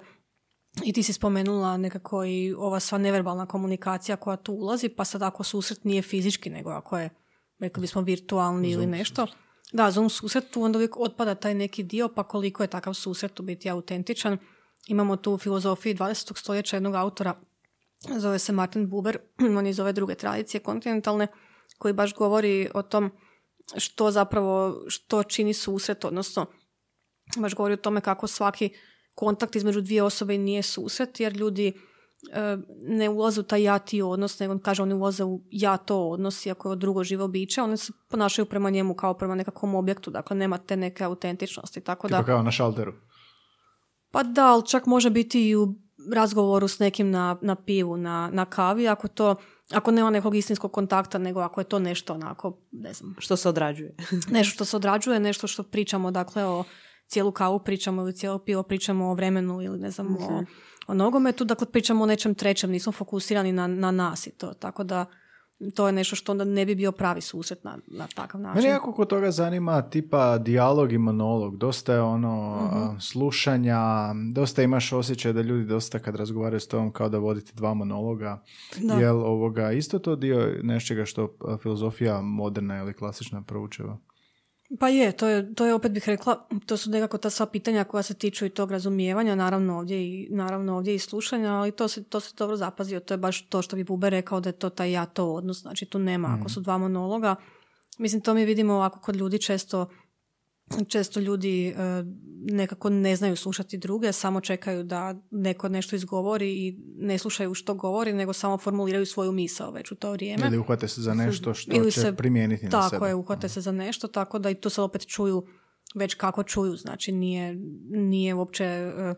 i ti si spomenula nekako i ova sva neverbalna komunikacija koja tu ulazi, pa sad ako susret nije fizički, nego ako je, rekli bismo, virtualni Zoom ili nešto. Susret. Da, Zoom susret, tu onda uvijek otpada taj neki dio, pa koliko je takav susret u biti autentičan. Imamo tu u filozofiji dvadesetog stoljeća jednog autora, zove se Martin Buber, on je iz ove druge tradicije kontinentalne, koji baš govori o tom što zapravo, što čini susret, odnosno baš govori o tome kako svaki kontakt između dvije osobe nije susret, jer ljudi e, ne ulaze u taj ja-ti odnos, nego kaže oni ulaze u ja-to odnos, iako je drugo živo biće, oni se ponašaju prema njemu kao prema nekakvom objektu, dakle nema te neke autentičnosti. Tako da, kao na šalteru? Pa da, ali čak može biti i u razgovoru s nekim na, na pivu, na, na kavi, ako to, ako nema nekog istinskog kontakta, nego ako je to nešto onako, ne znam. Što se odrađuje. Nešto što se odrađuje, nešto što pričamo, dakle o cijelu kavu pričamo ili cijelo pivo pričamo o vremenu ili ne znam, okay, o, o nogometu, dakle pričamo o nečem trećem, nismo fokusirani na, na nas i to, tako da to je nešto što onda ne bi bio pravi susret na, na takav način. Mene jako kod toga zanima tipa dijalog i monolog, dosta je ono mm-hmm. slušanja, dosta imaš osjećaj da ljudi dosta kad razgovaraju s tom kao da vodite dva monologa, da. Jel ovoga isto to dio nečega što filozofija moderna ili klasična proučeva? Pa je, to je, to je opet bih rekla, to su nekako ta sva pitanja koja se tiču i tog razumijevanja, naravno ovdje i, naravno ovdje i slušanja, ali to se, to se dobro zapazio, to je baš to što bi Buber rekao da je to taj ja-to odnos, znači tu nema, mm. ako su dva monologa, mislim to mi vidimo ovako kod ljudi često, često ljudi e, nekako ne znaju slušati druge, samo čekaju da neko nešto izgovori i ne slušaju što govori, nego samo formuliraju svoju misao već u to vrijeme. Ili uhvate se za nešto što ili će se primijeniti na sebe. Tako je, uhvate mm. se za nešto, tako da i to se opet čuju već kako čuju, znači nije, nije uopće e,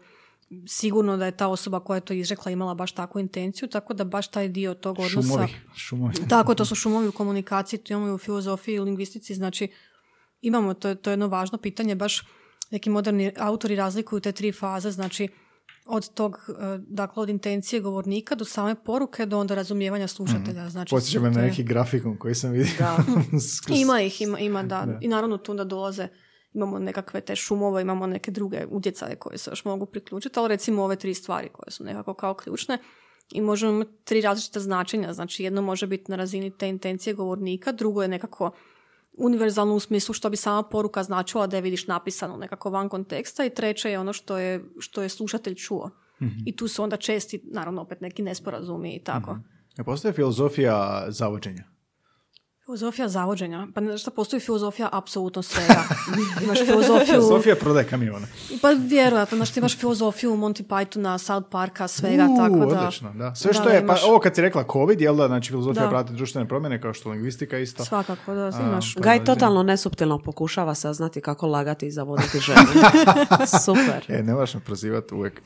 sigurno da je ta osoba koja je to izrekla imala baš takvu intenciju, tako da baš taj dio tog odnosa... Šumovi. šumovi. Tako, to su šumovi u komunikaciji, to imamo i u filozofiji i u lingvistici, znači imamo, to je, to je jedno važno pitanje, baš neki moderni autori razlikuju te tri faze, znači od tog, dakle od intencije govornika do same poruke, do onda razumijevanja slušatelja. Znači, podsjeća me na neki grafikon koji sam vidio. Ima ih, ima, ima da. da. I naravno tu onda dolaze, imamo nekakve te šumove, imamo neke druge utjecaje koje se još mogu priključiti, ali recimo ove tri stvari koje su nekako kao ključne i možemo imati tri različita značenja, znači jedno može biti na razini te intencije govornika, drugo je nekako univerzalno u smislu što bi sama poruka značila da je vidiš napisano nekako van konteksta, i treće je ono što je, što je slušatelj čuo. Mm-hmm. I tu su onda česti, naravno, opet neki nesporazumi i tako. Mm-hmm. Postoji filozofija zavođenja? Filozofija zavođenja? Pa ne, šta, postoji filozofija apsolutno svega. Imaš filozofiju... filozofija prodaje kamiona. Pa vjerojatno, znaš, ti imaš filozofiju Monty Pythona, South Parka, svega, Uu, tako da... Odlično, da. Sve što da, je, imaš... pa ovo kad si rekla COVID, jel da, znači filozofija prati društvene promjene, kao što lingvistika isto. Svakako, da, imaš. A, Gaj totalno nesuptilno pokušava saznati kako lagati i zavoditi ženu. Super. E, ne moraš me prozivati uvijek.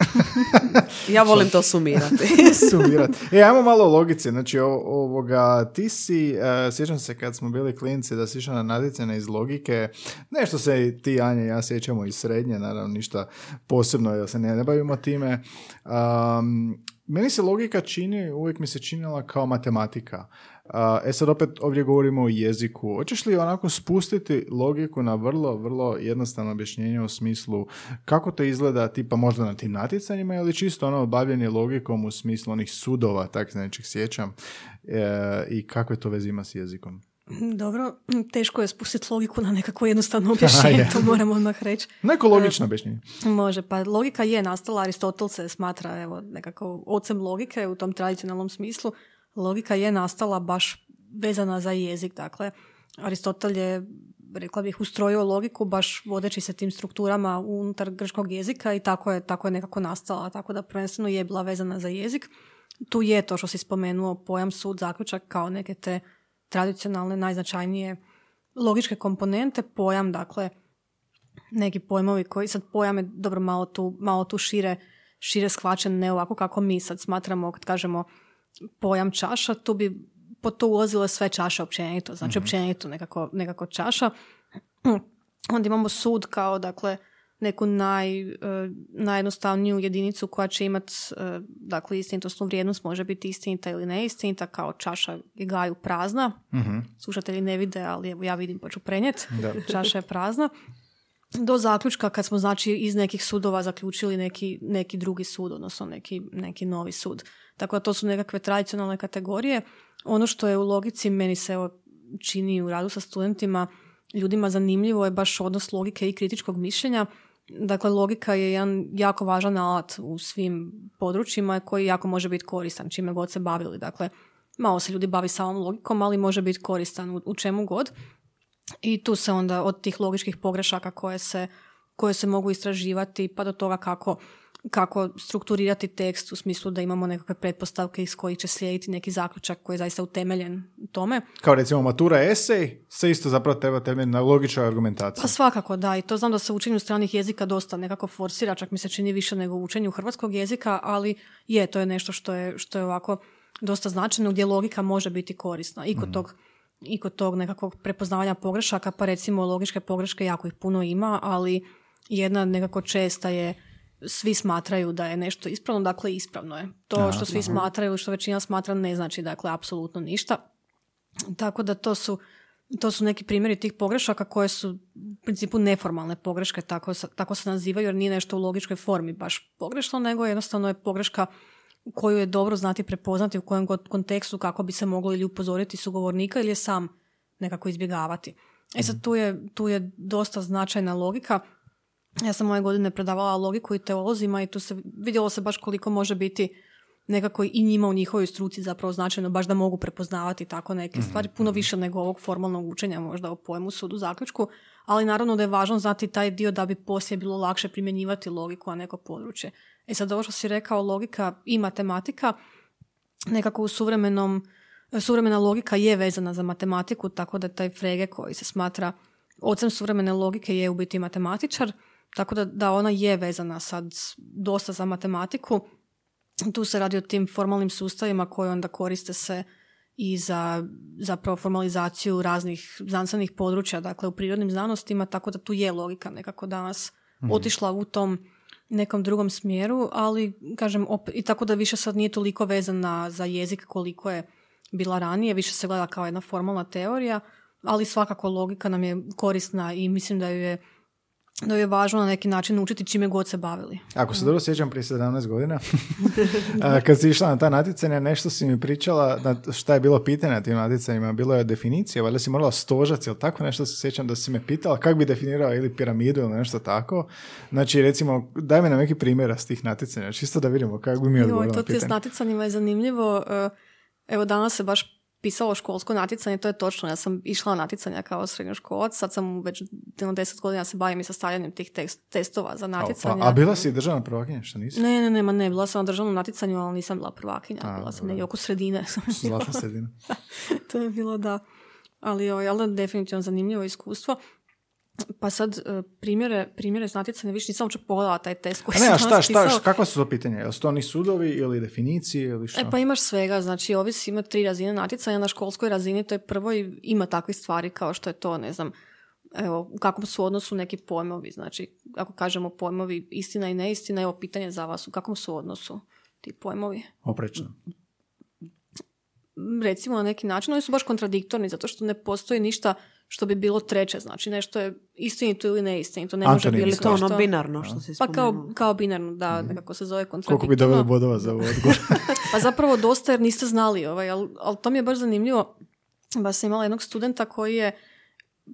Ja volim to sumirati. sumirati. E, ajmo malo logice, znači o, ovoga, ti si, uh, sjećam se kad smo bili klinci da si išao na natjecanje iz logike, nešto se ti, Anja, ja sjećamo iz srednje, naravno ništa posebno jer se ne, ne bavimo time. Um, meni se logika čini, uvijek mi se činila kao matematika. Uh, e sad opet ovdje govorimo o jeziku. Hoćeš li onako spustiti logiku na vrlo, vrlo jednostavno objašnjenje u smislu kako to izgleda tipa možda na tim natjecanjima ili čisto ono bavljenje logikom u smislu onih sudova, tak se nečeg sjećam, e, i kakve to veze ima s jezikom? Dobro, teško je spustiti logiku na nekako jednostavno objašnjenje, to moramo odmah reći. Neko logično objašnjenje. Može, pa logika je nastala, Aristotel se smatra evo, nekako ocem logike u tom tradicionalnom smislu. Logika je nastala baš vezana za jezik, dakle Aristotel je rekla bih, ustrojio logiku baš vodeći se tim strukturama unutar grčkog jezika i tako je, tako je nekako nastala, tako da prvenstveno je bila vezana za jezik. Tu je to što si spomenuo pojam sud, zaključak kao neke te tradicionalne, najznačajnije logičke komponente, pojam, dakle, neki pojmovi koji sad pojam je dobro malo tu, malo tu šire, šire shvaćen, ne ovako kako mi sad smatramo, kad kažemo pojam čaša, tu bi po to ulazilo sve čaše općenito, znači mm-hmm. općenito nekako, nekako čaša. Onda imamo sud kao, dakle, neku naj, eh, najjednostavniju jedinicu koja će imati eh, dakle, istinitosnu vrijednost, može biti istinita ili neistinita, kao čaša je Gaju prazna. Mm-hmm. Slušatelji ne vide, ali evo, ja vidim pa ću prenijeti. Čaša je prazna. Do zaključka kad smo, znači, iz nekih sudova zaključili neki, neki drugi sud, odnosno neki, neki novi sud. Tako da to su nekakve tradicionalne kategorije. Ono što je u logici, meni se evo, čini u radu sa studentima, ljudima zanimljivo je baš odnos logike i kritičkog mišljenja. Dakle, logika je jedan jako važan alat u svim područjima koji jako može biti koristan, čime god se bavili. Dakle, malo se ljudi bavi samom logikom, ali može biti koristan u, u čemu god. I tu se onda od tih logičkih pogrešaka koje se, koje se mogu istraživati pa do toga kako, kako strukturirati tekst u smislu da imamo nekakve pretpostavke iz kojih će slijediti neki zaključak koji je zaista utemeljen tome. Kao recimo matura esej se isto zapravo treba temeljen na logičnoj argumentaciji. Pa svakako, da. I to znam da se učenju stranih jezika dosta nekako forsira, čak mi se čini više nego učenju hrvatskog jezika, ali je, to je nešto što je, što je ovako dosta značajno gdje logika može biti korisna i kod mm. tog i kod tog nekakvog prepoznavanja pogrešaka, pa recimo logičke pogreške jako ih puno ima, ali jedna nekako česta je, svi smatraju da je nešto ispravno, dakle ispravno je. To ja, što svi ja. smatraju ili što većina smatra ne znači, dakle, apsolutno ništa. Tako da to su, to su neki primjeri tih pogrešaka koje su u principu neformalne pogreške, tako, tako se nazivaju, jer nije nešto u logičkoj formi baš pogrešno, nego jednostavno je pogreška koju je dobro znati prepoznati u kojem god kontekstu kako bi se moglo ili upozoriti sugovornika ili je sam nekako izbjegavati. E sad tu je, tu je dosta značajna logika. Ja sam ove godine predavala logiku i teolozima i tu se vidjelo se baš koliko može biti nekako i njima u njihovoj struci zapravo značajno, baš da mogu prepoznavati tako neke stvari, puno više nego ovog formalnog učenja možda o pojmu, sudu, zaključku, ali naravno da je važno znati taj dio da bi poslije bilo lakše primjenjivati logiku na neko područje. E sad ovo što si rekao, logika i matematika, nekako u suvremenom, suvremena logika je vezana za matematiku, tako da taj Frege koji se smatra ocem suvremene logike je u biti matematičar, tako da, da ona je vezana sad dosta za matematiku. Tu se radi o tim formalnim sustavima koji onda koriste se i za zapravo formalizaciju raznih znanstvenih područja, dakle u prirodnim znanostima, tako da tu je logika nekako danas mm. otišla u tom nekom drugom smjeru, ali kažem opet, i tako da više sad nije toliko vezana za jezik koliko je bila ranije, više se gleda kao jedna formalna teorija, ali svakako logika nam je korisna i mislim da ju je da je važno na neki način učiti čime god se bavili. Ako se dobro sjećam, prije sedamnaest godina, kad si išla na ta natjecanja, nešto si mi pričala, šta je bilo pitanje na tim natjecanjima, bilo je definicija, valjda si morala stožac ili tako nešto, se sjećam da si me pitala kako bi definirao ili piramidu ili nešto tako. Znači, recimo, daj mi nam neki primjera s tih natjecanja, čisto da vidimo kako bi mi odgovorila pitanje. To ti je s natjecanjima je zanimljivo. Evo, danas se baš pisalo školsko natjecanje, to je točno. Ja sam išla na natjecanja kao srednjoškolac, sad sam već deset godina se bavim i sastavljanjem tih tekst, testova za natjecanja. A, a bila si državna prvakinja, što nisi? Ne, ne, ne, ne, bila sam na državnom natjecanju, ali nisam bila prvakinja, a, bila sam negdje oko sredine. Zlatna sredina. To je bilo, da. Ali ovo je definitivno zanimljivo iskustvo. Pa sad primjere, primjere s natjecanja, više nisam uopće pogledala taj test koji sam pisao. A ne, a šta, šta, kakva su to pitanja? Jel' to oni sudovi ili definicije ili što? E pa imaš svega, znači ovisi, ima tri razine natjecanja, na školskoj razini to je prvo i ima takvih stvari kao što je to, ne znam, evo, u kakvom su odnosu neki pojmovi, znači ako kažemo pojmovi istina i neistina, evo pitanje za vas, u kakvom su odnosu ti pojmovi? Oprečno. Recimo na neki način, oni su baš kontradiktorni zato što ne postoji ništa što bi bilo treće, znači nešto je istinito ili neistinito, ne može biti to ono binarno što se spominje. Pa kao, kao binarno, da, mm. nekako se zove kontradiktorno. Koliko bi dobili bodova za ovaj odgovor? Pa zapravo dosta jer niste znali, ovaj, ali, ali to mi je baš zanimljivo. Baš sam imala jednog studenta koji je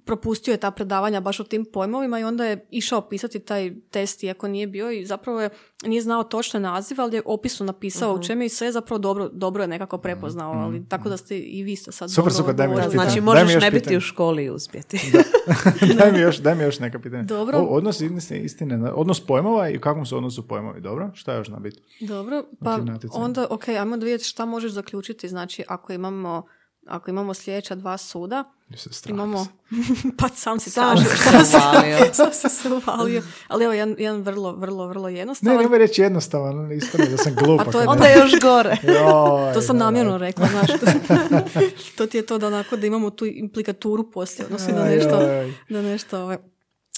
propustio je ta predavanja baš o tim pojmovima i onda je išao pisati taj test iako nije bio i zapravo je, nije znao točne nazive, ali je opisno napisao uh-huh. u čemu i sve zapravo dobro, dobro je nekako prepoznao, ali uh-huh. tako da ste i vi ste sad super, dobro odgovorili. Znači možeš ne biti pitanje. U školi i uspjeti. Da. daj, mi još, daj mi još neka pitanja. Dobro. O, odnos istine, istine, odnos pojmova i u kakvom su odnosu pojmovi, dobro? Šta još na biti? Dobro, pa onda, ok, ajmo da vidjeti šta možeš zaključiti, znači ako imamo Ako imamo sljedeća dva suda, imamo... pa sam si tražio. Sam, sam si se uvalio. Ali evo, jedan, jedan vrlo, vrlo, vrlo jednostavan. Ne, nema reći jednostavan, ispravno da sam glupa. Pa to je onda još gore. Joj, to sam namjerno rekla, znaš. To, to ti je to da, onako, da imamo tu implikaturu poslije, odnosno da nešto... Da, nešto,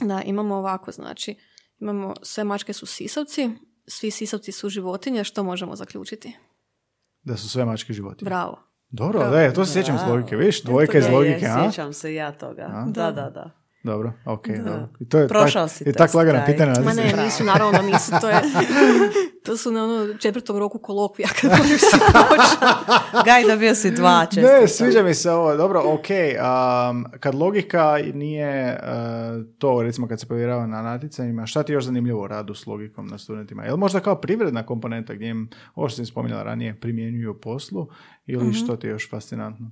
da, imamo ovako, znači, imamo sve mačke su sisavci, svi sisavci su životinje, što možemo zaključiti? Da su sve mačke životinje. Bravo. Dobro, da, da, to se sjećam iz logike, viš, dvojka iz logike, a? Sjećam se ja toga, a? Da, da, da. Dobro, okej, okay, dobro. I to je prošao tak, si test. I tako lagana pitanja. Ma ne, bravo. Nisu, naravno, nisu, to je, to su na ono četvrtom roku kolokvija kad možeš se početi. Gaj, da bio si dva, često. Ne, sviđa mi se ovo, dobro, okej, okay. um, kad logika nije uh, to, recimo kad se povjerava na natjecanjima, šta ti još zanimljivo u radu s logikom na studentima? Je li možda kao privredna komponenta gdje im, ovo što sam spominjala ranije, primjenjuju u poslu ili mm-hmm. što ti je još fascinantno?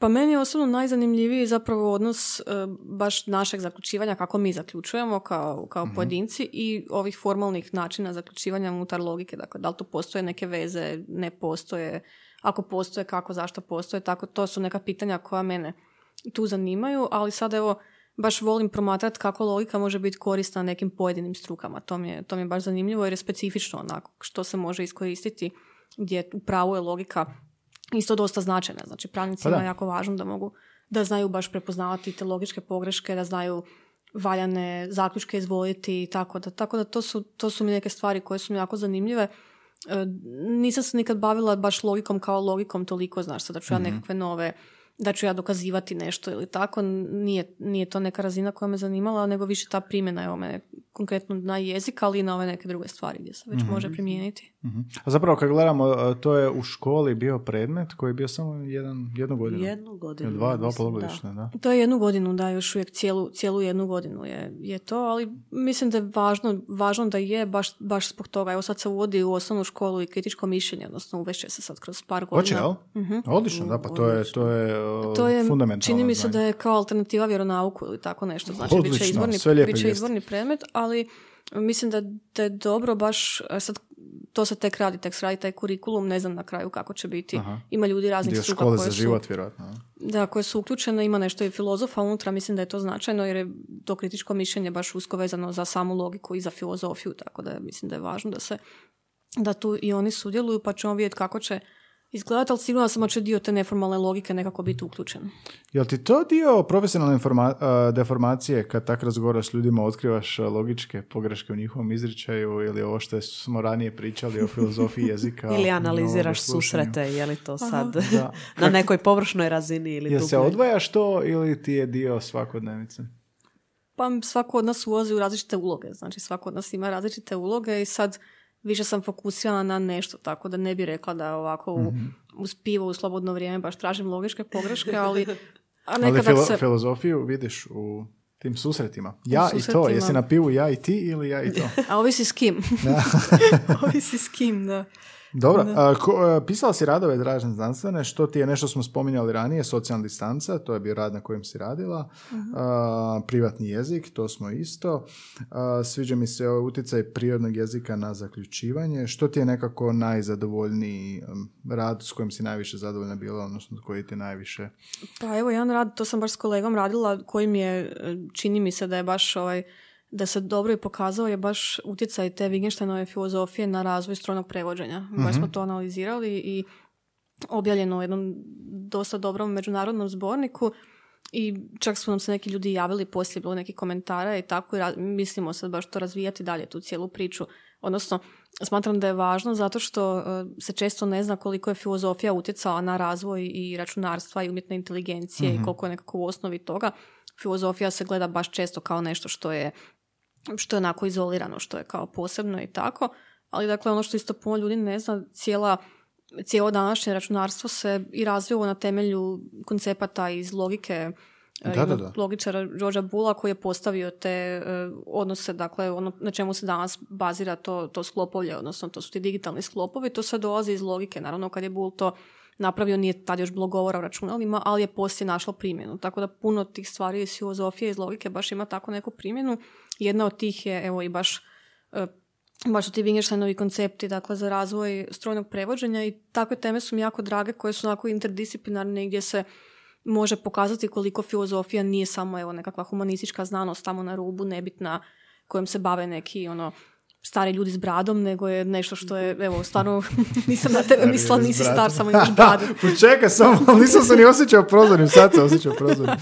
Pa meni je osobno najzanimljiviji zapravo odnos e, baš našeg zaključivanja, kako mi zaključujemo kao, kao mm-hmm. pojedinci i ovih formalnih načina zaključivanja unutar logike. Dakle, da li tu postoje neke veze, ne postoje, ako postoje, kako, zašto postoje, tako to su neka pitanja koja mene tu zanimaju, ali sad evo baš volim promatrati kako logika može biti korisna nekim pojedinim strukama. To mi je, to mi je baš zanimljivo jer je specifično onako što se može iskoristiti gdje u pravu je logika isto dosta značajna. Znači, pravnicima je jako važno da mogu, da znaju baš prepoznavati te logičke pogreške, da znaju valjane zaključke izvojiti i tako da. Tako da to su, to su mi neke stvari koje su mi jako zanimljive. E, nisam se nikad bavila baš logikom kao logikom toliko, znaš, sad da ću mm-hmm. ja nekakve nove, da ću ja dokazivati nešto ili tako. Nije, nije to neka razina koja me zanimala, nego više ta primjena je ome konkretno na jezik, ali i na ove neke druge stvari gdje se već mm-hmm. može primijeniti. Mm-hmm. A zapravo kad gledamo, to je u školi bio predmet koji je bio samo jedan, jednu godinu. Jednu godinu. Dva, dva polugodišnja, da. da. To je jednu godinu, da, još uvijek cijelu, cijelu jednu godinu je, je to, ali mislim da je važno, važno da je baš, baš zbog toga. Evo sad se uvodi u osnovnu školu i kritičko mišljenje, odnosno uvešće se sad kroz par godina. Hoće, jel? Mm-hmm. Odlično, da, pa to je, to je, to je fundamentalno. Čini mi se znanje. Da je kao alternativa vjeronauku ili tako nešto. Znači, odlično, bit će izborni, sve lijepe bit će izborni predmet, ali mislim da, da je dobro baš, sad to se tek radi, tek se radi taj kurikulum, ne znam na kraju kako će biti. Aha. Ima ljudi raznih struka koje za su, život, vjerojatno. Da, koje su uključene, ima nešto i filozofa unutra, mislim da je to značajno jer je to kritičko mišljenje baš usko vezano za samu logiku i za filozofiju, tako da mislim da je važno da se, da tu i oni sudjeluju, pa ćemo vidjeti kako će izgledati, ali sigurno sam da će dio te neformalne logike nekako biti uključen. Jel ti to dio profesionalne informa- deformacije kad tak razgovaraš s ljudima, otkrivaš logičke pogreške u njihovom izričaju ili ovo što smo ranije pričali o filozofiji jezika? Ili analiziraš susrete, je li to sad da. na nekoj površnoj razini ili dublje? Jel se odvajaš to ili ti je dio svakodnevice? Pa svako od nas ulazi u različite uloge, znači svako od nas ima različite uloge i sad više sam fokusirana na nešto, tako da ne bih rekla da ovako u, mm-hmm. uz pivo, u slobodno vrijeme baš tražim logičke pogreške, ali... A nekada ali filo- se... filozofiju vidiš u tim susretima. Ja i to. Jesi na pivu ja i ti ili ja i to? A ovisi s kim. ovisi s kim, da. Dobro. A, ko, pisala si radove, Dražen, znanstvene, što ti je nešto smo spominjali ranije, socijalna distanca, to je bio rad na kojem si radila, uh-huh. a, privatni jezik, to smo isto. A, sviđa mi se ovaj utjecaj prirodnog jezika na zaključivanje. Što ti je nekako najzadovoljniji rad s kojim si najviše zadovoljna bila, odnosno koji ti najviše... Pa evo, jedan rad, to sam baš s kolegom radila, kojim je, čini mi se da je baš ovaj... da se dobro i pokazao je baš utjecaj te Wittgensteinove filozofije na razvoj strojnog prevođenja. Mm-hmm. Baš smo to analizirali i objavljeno u jednom dosta dobrom međunarodnom zborniku i čak su nam se neki ljudi javili poslije, bilo neki komentara i tako i raz- mislimo sad baš to razvijati dalje, tu cijelu priču. Odnosno, smatram da je važno zato što uh, se često ne zna koliko je filozofija utjecala na razvoj i računarstva i umjetne inteligencije mm-hmm. i koliko je nekako u osnovi toga. Filozofija se gleda baš često kao nešto što je što je onako izolirano, što je kao posebno i tako, ali dakle ono što isto puno ljudi ne zna, cijela, cijelo današnje računarstvo se i razvilo na temelju koncepata iz logike Da, da, da. Logičara Đorđa Bula koji je postavio te uh, odnose, dakle ono na čemu se danas bazira to, to sklopovlje, odnosno to su ti digitalni sklopovi, to sve dolazi iz logike. Naravno, kad je Bull to napravio, nije tad još bilo govora o računalima, ali je poslije našlo primjenu. Tako da puno tih stvari iz filozofije, iz logike baš ima tako neku primjenu. Jedna od tih je, evo i baš, uh, baš su ti Wittgensteinovi koncepti, dakle za razvoj strojnog prevođenja, i takve teme su mi jako drage koje su onako interdisciplinarne, gdje se može pokazati koliko filozofija nije samo evo nekakva humanistička znanost tamo na rubu, nebitna, kojom se bave neki ono stari ljudi s bradom, nego je nešto što je, evo, stvarno nisam na tebe mislila, nisi star, samo imaš bradu. Počekaj samo, nisam se ni osjećao prozornim, sad se osjećao prozornim.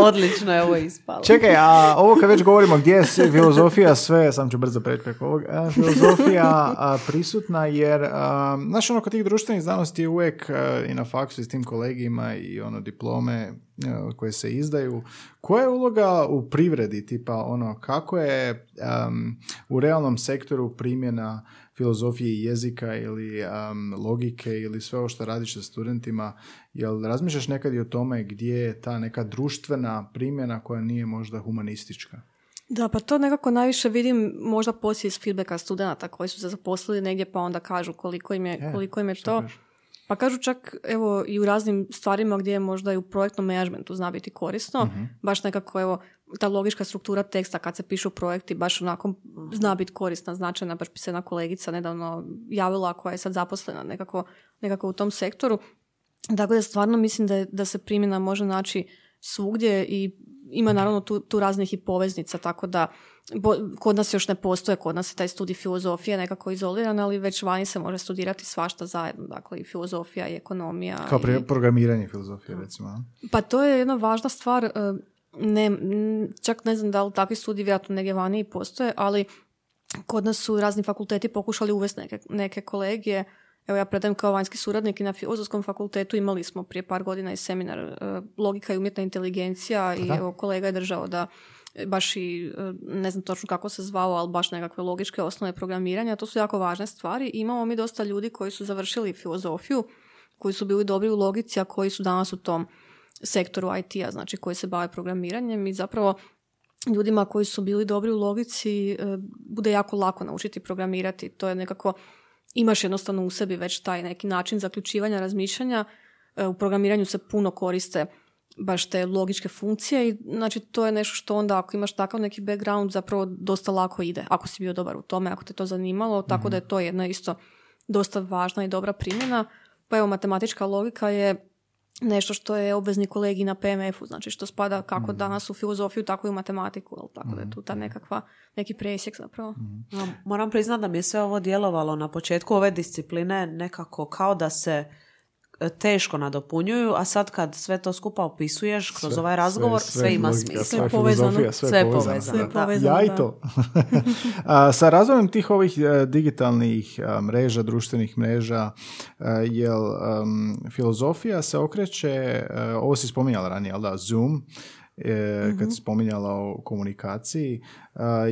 Odlično je ovo ispalo. Čekaj, a ovo kad već govorimo gdje je filozofija sve, sam ću brzo preći preko ovog, a, filozofija a, prisutna, jer, a, znaš, ono, kod tih društvenih znanosti je uvijek a, i na faksu i s tim kolegijima i ono diplome a, koje se izdaju. Koja je uloga u privredi, tipa ono, kako je um, u realnom sektoru primjena filozofije jezika ili um, logike ili sve ovo što radiš sa studentima, jel razmišljaš nekad i o tome gdje je ta neka društvena primjena koja nije možda humanistička? Da, pa to nekako najviše vidim možda poslije iz feedbacka studenta koji su se zaposlili negdje pa onda kažu koliko im je, e, koliko im je to. Kažu? Pa kažu čak evo i u raznim stvarima gdje je možda i u projektnom menadžmentu zna biti korisno, uh-huh. baš nekako evo ta logička struktura teksta kad se pišu projekti baš onako zna biti korisna, značajna. Baš bi se jedna kolegica nedavno javila koja je sad zaposlena nekako, nekako u tom sektoru. Dakle, stvarno mislim da, je, da se primjena može naći svugdje i ima naravno tu, tu raznih i poveznica, tako da bo, kod nas još ne postoje, kod nas je taj studij filozofije nekako izoliran, ali već vani se može studirati svašta zajedno, dakle i filozofija i ekonomija. Kao i programiranje filozofije, recimo. Pa to je jedna važna stvar, ne, čak ne znam da li takvi studiji vjerojatno negdje vani i postoje, ali kod nas su razni fakulteti pokušali uvesti neke, neke kolegije. Evo ja predajem kao vanjski suradnik i na Filozofskom fakultetu imali smo prije par godina i seminar uh, Logika i umjetna inteligencija i evo, kolega je držao da baš i, uh, ne znam točno kako se zvao, ali baš nekakve logičke osnove programiranja. To su jako važne stvari. Imamo mi dosta ljudi koji su završili filozofiju, koji su bili dobri u logici, a koji su danas u tom sektoru I T-a, znači koji se bave programiranjem, i zapravo ljudima koji su bili dobri u logici uh, bude jako lako naučiti programirati. To je nekako... Imaš jednostavno u sebi već taj neki način zaključivanja, razmišljanja. U programiranju se puno koriste baš te logičke funkcije i znači to je nešto što onda ako imaš takav neki background zapravo dosta lako ide. Ako si bio dobar u tome, ako te to zanimalo, mm-hmm. tako da je to jedna isto dosta važna i dobra primjena. Pa evo, matematička logika je nešto što je obvezni kolegij na P M F-u, znači što spada kako mm-hmm. danas u filozofiju, tako i u matematiku, ali tako da je tu ta nekakva, neki presjek zapravo. Mm-hmm. No, moram priznati da mi je sve ovo djelovalo na početku ove discipline nekako kao da se teško nadopunjuju, a sad kad sve to skupa opisuješ kroz sve, ovaj razgovor, sve, sve, sve ima smisla. Sve je povezano. Sve je povezano. povezano ja i to. a, sa razvojem tih ovih digitalnih mreža, društvenih mreža, jel um, filozofija se okreće, ovo si spominjala ranije, ali da, Zoom, kad si spominjala o komunikaciji,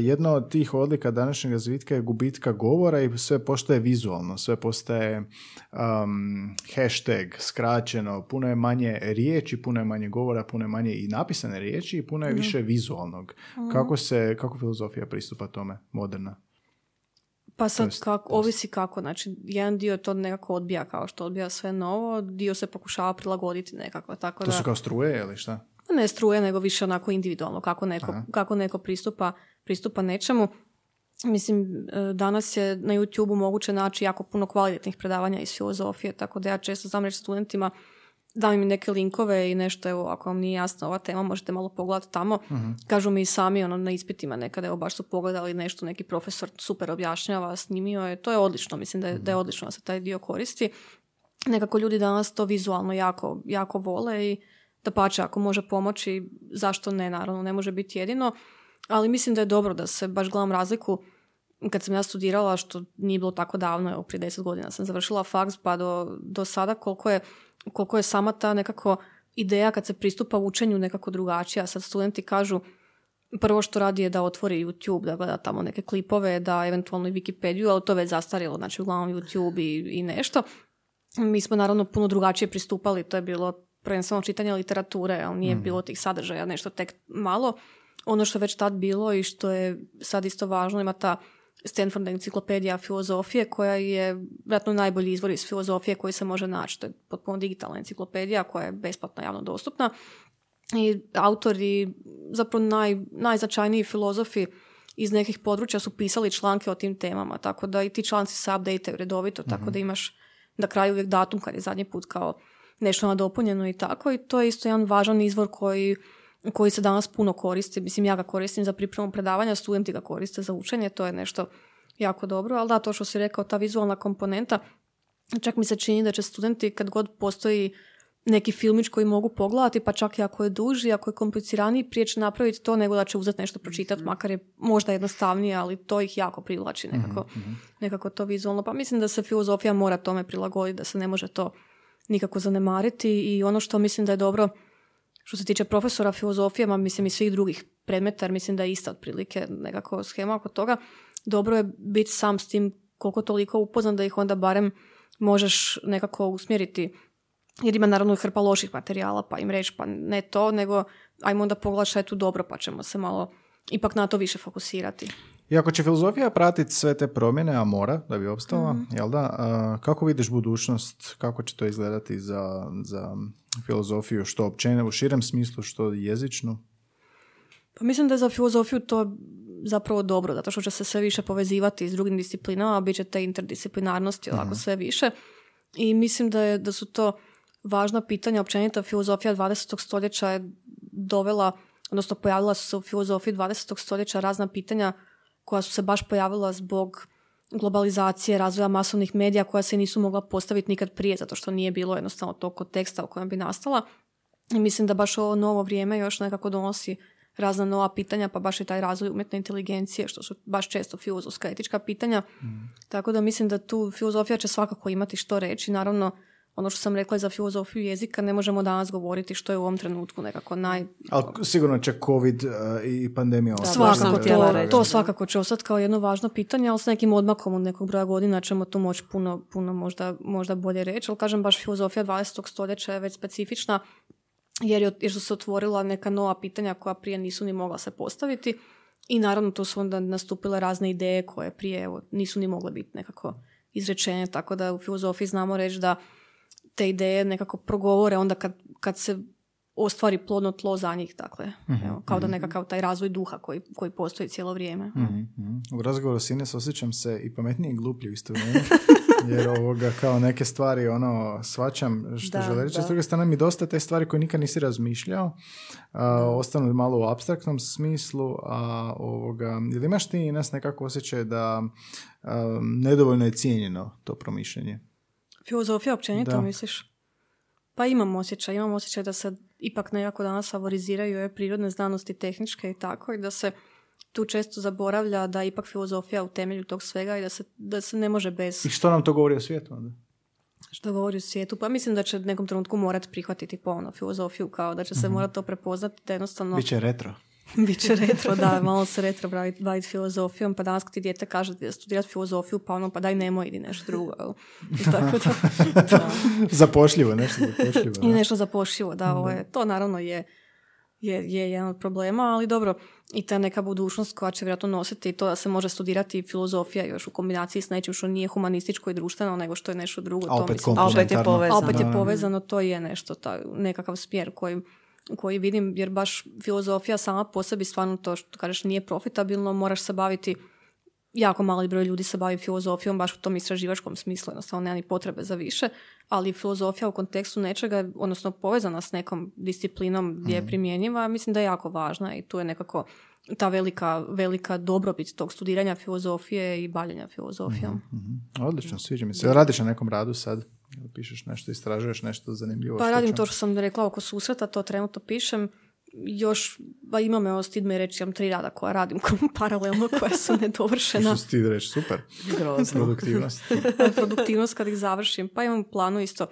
jedna od tih odlika današnjeg razvitka je gubitka govora i sve postaje vizualno, sve postaje um, hashtag, skraćeno, puno je manje riječi, puno je manje govora, puno je manje i napisane riječi i puno je više vizualnog. Kako se, kako filozofija pristupa tome, moderna? Pa sad, jest, kako, ovisi kako, znači, jedan dio to nekako odbija, kao što odbija sve novo, dio se pokušava prilagoditi nekako, tako da... To su kao struje ili šta? Ne struje, nego više onako individualno, kako neko, kako neko pristupa, pristupa nečemu. Mislim, danas je na YouTube-u moguće naći jako puno kvalitetnih predavanja iz filozofije, tako da ja često znam reći studentima, dam im neke linkove i nešto, evo, ako vam nije jasna ova tema, možete malo pogledati tamo. Mm-hmm. Kažu mi i sami, ono, na ispitima nekada, evo, baš su pogledali nešto, neki profesor super objašnjava, snimio je, to je odlično, mislim da je, da je odlično da se taj dio koristi. Nekako ljudi danas to vizualno jako, jako vole i da pače, ako može pomoći, zašto ne, naravno, ne može biti jedino, ali mislim da je dobro da se, baš gledam razliku, kad sam ja studirala, što nije bilo tako davno, evo, prije deset godina sam završila faks, pa do, do sada koliko je, koliko je sama ta nekako ideja kad se pristupa učenju nekako drugačija. Sad studenti kažu, prvo što radi je da otvori YouTube, da gleda tamo neke klipove, da eventualno i Wikipediju, ali to je već zastarilo, znači uglavnom YouTube i, i nešto. Mi smo naravno puno drugačije pristupali, to je bilo prvenstveno čitanja literature, ali nije mm. bilo tih sadržaja, nešto tek malo. Ono što je već tad bilo i što je sad isto važno, ima ta Stanford enciklopedija filozofije, koja je vjerojatno najbolji izvor iz filozofije koji se može naći. To je potpuno digitalna enciklopedija koja je besplatno javno dostupna. I autori, zapravo naj, najznačajniji filozofi iz nekih područja su pisali članke o tim temama, tako da i ti članci se updateaju redovito, mm-hmm. tako da imaš na kraju uvijek datum kad je zadnji put kao nešto nadopunjeno i tako. I to je isto jedan važan izvor koji, koji se danas puno koristi. Mislim, ja ga koristim za pripremu predavanja, studenti ga koriste za učenje, to je nešto jako dobro. Ali da, to što si rekao, ta vizualna komponenta, čak mi se čini da će studenti kad god postoji neki filmić koji mogu pogledati, pa čak i ako je duži, ako je kompliciraniji, prije će napraviti to nego da će uzeti nešto pročitati, mm-hmm. makar je možda jednostavnije, ali to ih jako privlači nekako, mm-hmm. nekako to vizualno. Pa mislim da se filozofija mora tome prilagoditi, da se ne može to nikako zanemariti. I ono što mislim da je dobro što se tiče profesora filozofije, ma mislim i svih drugih predmeta, jer mislim da je ista otprilike nekako schema oko toga, dobro je biti sam s tim koliko toliko upoznan da ih onda barem možeš nekako usmjeriti. Jer ima naravno hrpa loših materijala, pa im reći pa ne to, nego ajmo onda pogledati šta je tu dobro, pa ćemo se malo ipak na to više fokusirati. I ako će filozofija pratiti sve te promjene, a mora da bi opstala, mm-hmm. jel da, a, kako vidiš budućnost, kako će to izgledati za, za filozofiju, što općenito u širem smislu, što jezičnu? Pa mislim da je za filozofiju to zapravo dobro, zato što će se sve više povezivati s drugim disciplinama, bit će te interdisciplinarnosti, ovako mm-hmm. sve više. I mislim da, je, da su to važna pitanja. Općenito filozofija dvadesetog stoljeća je dovela, odnosno pojavila su se u filozofiji dvadesetog stoljeća razna pitanja koja su se baš pojavila zbog globalizacije, razvoja masovnih medija koja se nisu mogla postaviti nikad prije, zato što nije bilo jednostavno tog konteksta u kojem bi nastala. I mislim da baš ovo novo vrijeme još nekako donosi razna nova pitanja, pa baš i taj razvoj umjetne inteligencije, što su baš često filozofska, etička pitanja. Mm. Tako da mislim da tu filozofija će svakako imati što reći. Naravno, ono što sam rekla za filozofiju jezika, ne možemo danas govoriti što je u ovom trenutku nekako naj... Ali sigurno će COVID uh, i pandemija... Svakako, to, to svakako će ostati kao jedno važno pitanje, ali s nekim odmakom od nekog broja godina ćemo to moći puno, puno možda, možda bolje reći. Ali kažem, baš filozofija dvadesetog stoljeća je već specifična, jer, je, jer su se otvorila neka nova pitanja koja prije nisu ni mogla se postaviti. I naravno, tu su onda nastupile razne ideje koje prije evo, nisu ni mogle biti nekako izrečene. Tako da u filozofiji znamo reći da te ideje nekako progovore onda kad, kad se ostvari plodno tlo za njih, dakle, mm-hmm. evo, kao da nekakav taj razvoj duha koji, koji postoji cijelo vrijeme. Mm-hmm. U razgovoru s Ines osjećam se i pametniji i gluplji u isto vrijeme, jer ovoga kao neke stvari ono shvaćam što žele reći. S druge strane mi dosta te stvari koje nikad nisi razmišljao, a, ostanu malo u apstraktnom smislu, a ovoga, jel imaš ti Ines nekako osjećaj da a, nedovoljno je cijenjeno to promišljanje? Filozofija općenito, da. Misliš? Pa imam osjećaj. Imam osjećaj da se ipak nekako danas favoriziraju ove prirodne znanosti, tehničke i tako, i da se tu često zaboravlja da ipak filozofija u temelju tog svega i da se, da se ne može bez... I što nam to govori o svijetu onda? Što govori o svijetu? Pa mislim da će nekom trenutku morati prihvatiti ponovno filozofiju, kao da će se mm-hmm. morati to prepoznati, da jednostavno... Biće retro. Biće retro, da, malo se retro baviti bavit filozofijom, pa danas kad ti dijete kaže da studirati filozofiju, pa ono, pa daj nemoj, idi nešto drugo. Tako da, da. Zapošljivo, nešto zapošljivo. Da. I nešto zapošljivo, da, ovo je, to naravno je, je, je jedan od problema, ali dobro, i ta neka budućnost koja će vjerojatno nositi to da se može studirati filozofija još u kombinaciji s nečim što nije humanističko i društveno, nego što je nešto drugo. A opet, to, mislim, a opet je povezano. A opet je povezano, to je nešto, ta, nekakav smjer koji... koji vidim, jer baš filozofija sama po sebi, stvarno to što kažeš nije profitabilno, moraš se baviti, jako mali broj ljudi se bavi filozofijom baš u tom istraživačkom smislu, jednostavno nema ni potrebe za više, ali filozofija u kontekstu nečega, odnosno povezana s nekom disciplinom gdje je primjenjiva, mislim da je jako važna i tu je nekako ta velika, velika dobrobit tog studiranja filozofije i bavljenja filozofijom. Mm-hmm. Odlično, sviđa mi se. Radiš na nekom radu sad? Pišeš nešto, istražuješ nešto zanimljivo? Pa radim to što sam rekla oko susreta, to trenutno pišem. Još, ba imam, evo, stid me reći, imam tri rada koja radim paralelno, koja su nedovršena. Što stid reći, super. Grozno. Produktivnost. Produktivnost kad ih završim. Pa imam u planu isto.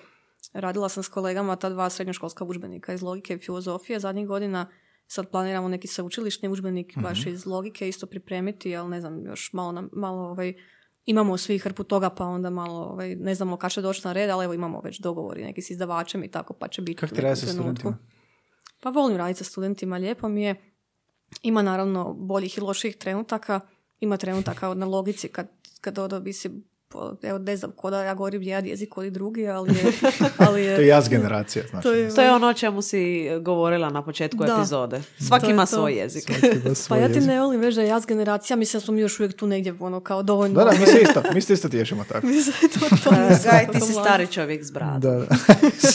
Radila sam s kolegama ta dva srednjoškolska udžbenika iz logike i filozofije zadnjih godina. Sad planiramo neki sveučilišni udžbenik mm-hmm. baš iz logike isto pripremiti, ali ne znam, još malo, na, malo ovaj, imamo svi hrpu toga, pa onda malo ovaj, ne znamo kad će doći na red, ali evo imamo već dogovori neki s izdavačem i tako, pa će biti... Kako ti radi sa studentima? Pa volim raditi sa studentima, lijepo mi je. Ima naravno boljih i loših trenutaka. Ima trenutaka na logici kad, kad odobisi... Evo, ne znam ko da ja govorim jedan jezik koji drugi, ali je... Ali je to je jaz generacija, znaš. To je, to je ono o čemu si govorila na početku da, epizode. Svaki ima to. svoj jezik. Ima svoj pa ja ti jezik. Ne volim već da je jaz generacija, mislim da smo mi još uvijek tu negdje ono kao dovoljno. Da, da, mi se isto, mi se isto tješimo tako. Mi se to, to, to Gaj, ti si stari čovjek s bradom. Da, da.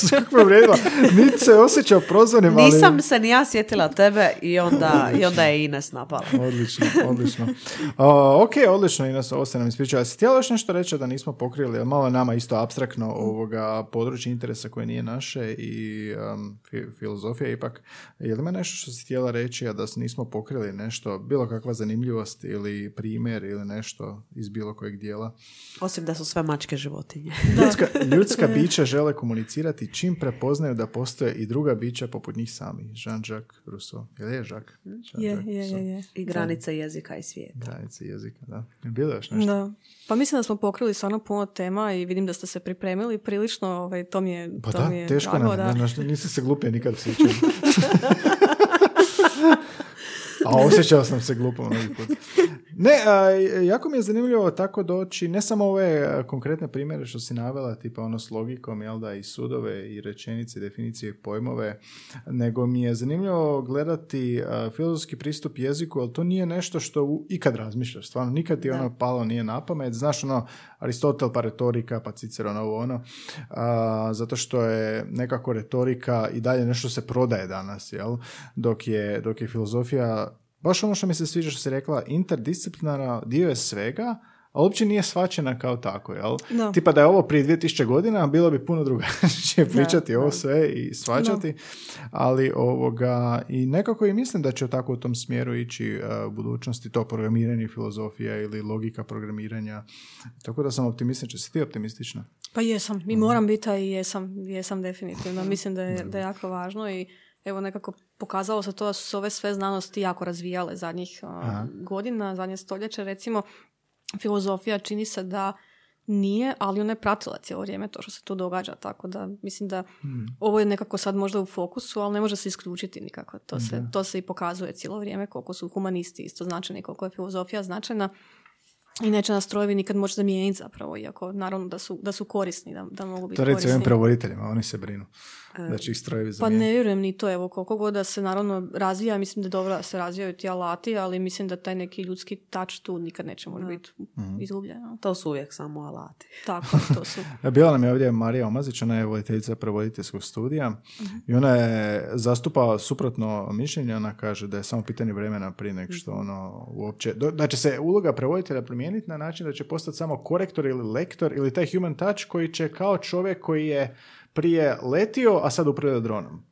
Kako me vrijedila, niti se osjećao prozvanim, ali... Nisam se ni ja sjetila tebe i onda, i onda je Ines napala. Odlično, odlično. O, ok, odlično Ines, ovo se nam ispričala. Si htjela još nešto reći da nismo pokrili, malo je nama isto apstraktno ovoga područja interesa koje nije naše i um, fi- filozofija ipak. Je li ima nešto što si htjela reći, a da nismo pokrili nešto, bilo kakva zanimljivost ili primjer ili nešto iz bilo kojeg dijela? Osim da su sve mačke životinje. Ljudska, ljudska bića žele komunicirati čim prepoznaju da postoje i druga bića poput njih sami. Jean-Jacques Rousseau. Je li je Jacques? Je, je, je, je. I granica jezika i svijeta. Granica jezika, da. Je bilo još nešto? Da. Pa mislim da smo pokrili stvarno puno tema i vidim da ste se pripremili prilično, ovaj, to mi je... Pa to da, mi je teško drago, nam, da. Da, nisam se glupio nikad osjećao. A osjećao sam se glupo mnogi put. Ne, a, jako mi je zanimljivo tako doći, ne samo ove konkretne primjere što si navela, tipa ono s logikom, jel da, i sudove, i rečenice, definicije, pojmove, nego mi je zanimljivo gledati a, filozofski pristup jeziku, ali to nije nešto što u, ikad razmišljaš, stvarno, nikad ti ono palo nije na pamet, znaš ono, Aristotel pa retorika, pa Ciceron, ovo ono, a, zato što je nekako retorika i dalje nešto se prodaje danas, jel, dok je, dok je filozofija... Baš ono što mi se sviđa što si rekla, interdisciplinarna dio je svega, a uopće nije shvaćena kao tako, jel? No. Tipa da je ovo prije dvije tisuće godina, bilo bi puno drugačije pričati no, ovo no. sve i shvaćati, no. ali ovoga, i nekako i mislim da će tako u tom smjeru ići uh, u budućnosti, to programiranje filozofija ili logika programiranja, tako da sam optimistična. Si ti optimistična? Pa jesam, i moram biti, a i jesam, jesam definitivno, mislim da je, da je jako važno i evo nekako pokazalo se to da su se ove sve znanosti jako razvijale zadnjih Aha. godina, zadnje stoljeće. Recimo, filozofija čini se da nije, ali ona je pratila cijelo vrijeme to što se tu događa. Tako da mislim da hmm. ovo je nekako sad možda u fokusu, ali ne može se isključiti nikako. To se, to se i pokazuje cijelo vrijeme koliko su humanisti isto značajni, koliko je filozofija značajna. I neće nas strojevi nikad moći zamijeniti zapravo, iako naravno da su, da su korisni, da, da mogu biti korisni. To recimo ovim prevoditeljima, oni se brinu da će ih strojevi zamijeniti. Pa ne vjerujem ni to, evo, koliko god da se naravno razvija, mislim da dobro se razvijaju ti alati, ali mislim da taj neki ljudski touch tu nikad neće moći biti mm-hmm. izgubljen. To su uvijek samo alati. Tako, to su. Bila nam je ovdje Marija Omazić, ona je voditeljica prevoditeljskog studija mm-hmm. i ona je zastupa suprotno mišljenje, ona kaže da je samo pitanje vremena prije nego što ono uopće, da će se uloga prevoditelja na način da će postati samo korektor ili lektor ili taj human touch koji će kao čovjek koji je prije letio, a sad upravlja dronom.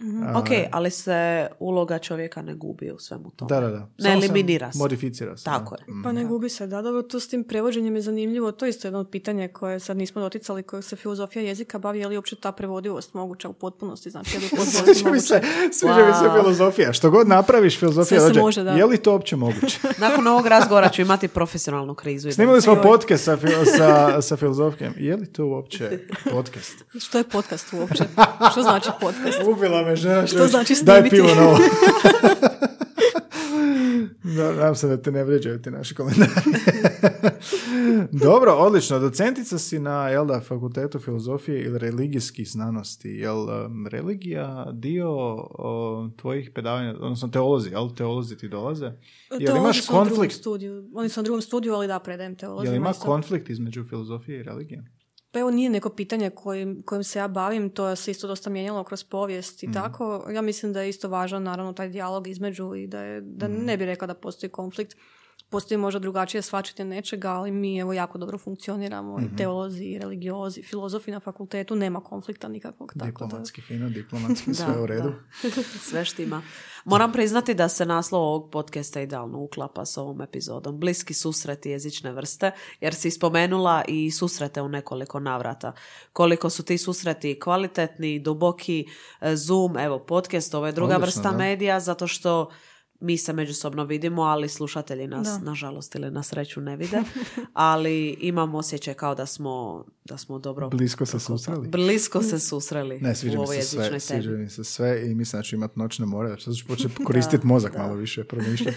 Mm-hmm. Uh, ok, ali se uloga čovjeka ne gubi u svemu tome. Da, da, da. Ne eliminira se. Modificira se. Tako je. Pa ne gubi se, da, dobro, to s tim prevođenjem je zanimljivo. To je isto jedno od pitanja koje sad nismo doticali, koje se filozofija jezika bavi, je li uopće ta prevodivost moguća u potpunosti? Znači, je li u potpunosti sviđa moguće? Mi se, sviđa wow. mi se filozofija. Što god napraviš, filozofija dođe. Sve se može, da. Je li to uopće moguće? Nakon ovog razgovora ću imati profesionalnu krizu. Snimili smo podcast sa, sa, sa filozofijom. Je li to uopće podcast? Što je podcast uopće? Što znači podcast? Ubila me. Žena, što znači snimiti? Daj pivo novo. Nadam se da te ne vređaju ti naši komentari. Dobro, odlično. Docentica si na jel da, Fakultetu filozofije ili religijskih znanosti. Jel religija dio o, tvojih predavanja, odnosno teolozi, jel teolozi ti dolaze? Jel imaš konflikt? Studiju. Oni su na drugom studiju, ali da, predajem teolozi. Jel ima konflikt između filozofije i religije? Pa evo nije neko pitanje kojim, kojim se ja bavim, to se isto dosta mijenjalo kroz povijest i mm. tako. Ja mislim da je isto važan naravno taj dijalog između i da, je, da mm. ne bih rekao da postoji konflikt. Postoji možda drugačije shvaćanje nečega, ali mi evo jako dobro funkcioniramo mm-hmm. i teolozi, i religiozi, i filozofi na fakultetu, nema konflikta nikakvog. Diplomatski tako da... fino, diplomatski, da, sve u redu. Sve štima. Moram priznati da se naslov ovog podcasta idealno uklapa s ovom epizodom. Bliski susreti jezične vrste, jer si spomenula i susrete u nekoliko navrata. Koliko su ti susreti kvalitetni, duboki, Zoom, evo podcast, ovo je druga Odlično, vrsta da. medija, zato što mi se međusobno vidimo, ali slušatelji nas, da. nažalost ili na sreću, ne vide. Ali imam osjećaj kao da smo, da smo dobro... Blisko se susreli. Blisko se susreli ne, u ovoj jezičnoj temi. Sviđa mi se sve i mislim da ću imati noćne more. Sada ću početi koristiti mozak da. malo više, promišljati.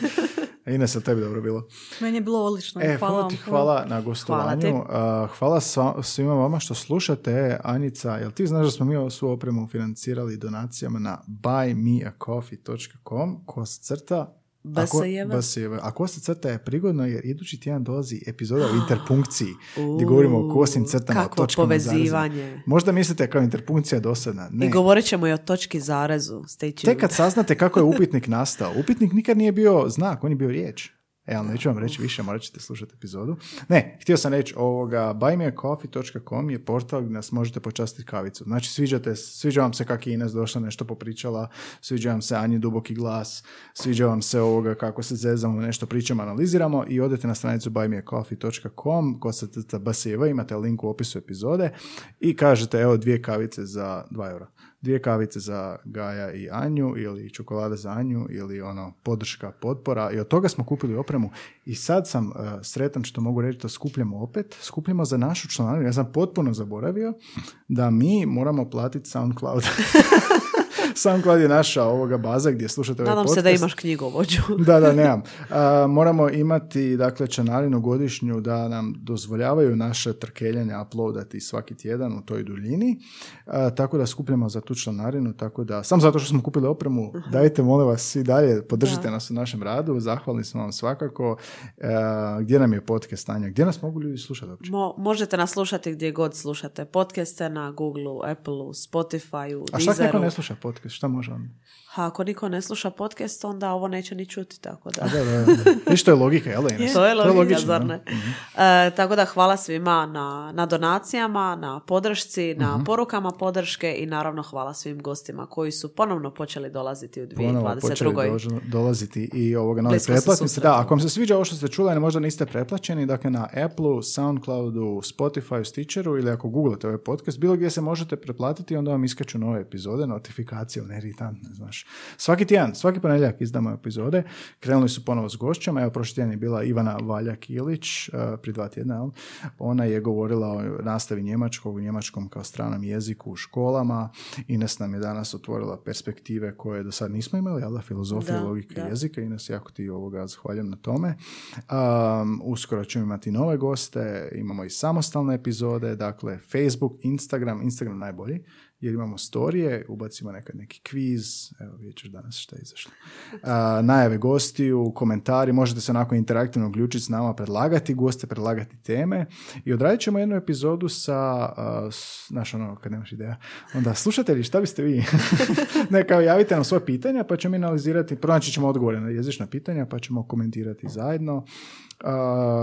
Ines, a tebi dobro bilo? Meni je bilo odlično. E, hvala vam. Ti, hvala na gostovanju. Hvala, uh, hvala sva, svima vama što slušate. Anjica, jel ti znaš da smo mi ovu svu opremu financirali donacijama na buy me a coffee dot com kost crta Basajeva. A kost crta je prigodno jer idući tjedan dolazi epizoda o interpunkciji uh, gdje govorimo o kosnim crtama, kakvo točkama povezivanje. Zarezu. Možda mislite kao interpunkcija dosadna. Ne. I govorit ćemo i o točki zarezu. Tek kad saznate kako je upitnik nastao. Upitnik nikad nije bio znak, on je bio riječ. E, ali neću vam reći više, morat ćete slušati epizodu. Ne, htio sam reći ovoga, buy me a coffee dot com je portal gdje nas možete počastiti kavicu. Znači, sviđate, sviđa vam se kako je Ines došla nešto popričala, sviđa vam se Anji duboki glas, sviđa vam se ovoga kako se zezamo, nešto pričamo, analiziramo i odete na stranicu buy me a coffee dot com kosateta baseva, imate link u opisu epizode i kažete, evo, dvije kavice za dva eura. Dvije kavice za Gaja i Anju ili čokolade za Anju ili ono podrška, potpora i od toga smo kupili opremu i sad sam uh, sretan što mogu reći da skupljamo opet, skupljamo za našu članarinu. Ja sam potpuno zaboravio da mi moramo platiti SoundCloud. SoundCloud je naša ovoga baza gdje slušate ovaj podcast. Nadam se da imaš knjigovođu. Da, da, nemam. Uh, moramo imati, dakle, članarinu godišnju da nam dozvoljavaju naše trkeljanja uploadati svaki tjedan u toj duljini. Uh, tako da skupljamo za tu članarinu, tako da, sam zato što smo kupili opremu, uh-huh. dajte, molim vas, svi dalje, podržite da. nas u našem radu, zahvalni smo vam svakako. Uh, gdje nam je podcast, Anja? Gdje nas mogu ljudi slušati uopće? Mo- možete nas slušati gdje god slušate podcaste, na Googleu, Appleu, Spotifyu, Deezeru. A šta neko ne sluša podcast? Šta može on? Ha, ako niko ne sluša podcast, onda ovo neće ni čuti, tako da. da, da, da. Viš, to je logika, jel? Je, to je logika, to je logično, zar ne? Uh-huh. E, tako da hvala svima na, na donacijama, na podršci, na uh-huh. porukama podrške i naravno hvala svim gostima koji su ponovno počeli dolaziti u dvije tisuće dvadeset druge. Ponovno počeli do, dolaziti i ovoga nove pretplatnice. Da, ako vam se sviđa ovo što ste čuli, možda niste pretplaćeni, dakle na Appleu, SoundCloudu, Spotifyu, Stitcheru ili ako googlate ovaj podcast, bilo gdje se možete pretplatiti, onda vam iskaču nove epizode, notifikacije, one iritantne, znaš. Svaki tjedan, svaki ponedjeljak izdamo epizode. Krenuli su ponovo s gošćama. Evo, prošli tjedan je bila Ivana Valjak-Ilić, uh, pri dva tjedna. Ona je govorila o nastavi njemačkog, u njemačkom kao stranom jeziku u školama. Ines nam je danas otvorila perspektive koje do sad nismo imali, ali filozofija, logika i jezika. Ines, jako ti ovoga zahvaljujem na tome. Um, uskoro ćemo imati nove goste, imamo i samostalne epizode, dakle Facebook, Instagram, Instagram najbolji. Jer imamo storije, ubacimo nekad neki kviz, evo vidjet ćeš danas šta je izašlo. A, najave gostiju, komentari, možete se onako interaktivno uključiti s nama, predlagati goste, predlagati teme i odradit ćemo jednu epizodu sa, znaš ono, kad nemaš ideja, onda slušatelji, šta biste vi? ne, kao javite nam svoje pitanja, pa ćemo analizirati, pronaći ćemo odgovore na jezična pitanja, pa ćemo komentirati zajedno. Uh,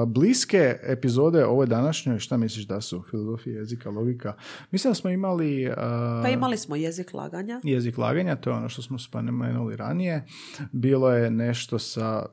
bliske epizode ove današnje, šta misliš da su? Filozofija, jezika, logika. Mislim da smo imali... Uh, pa imali smo jezik laganja. Jezik laganja, to je ono što smo spomenuli ranije. Bilo je nešto sa...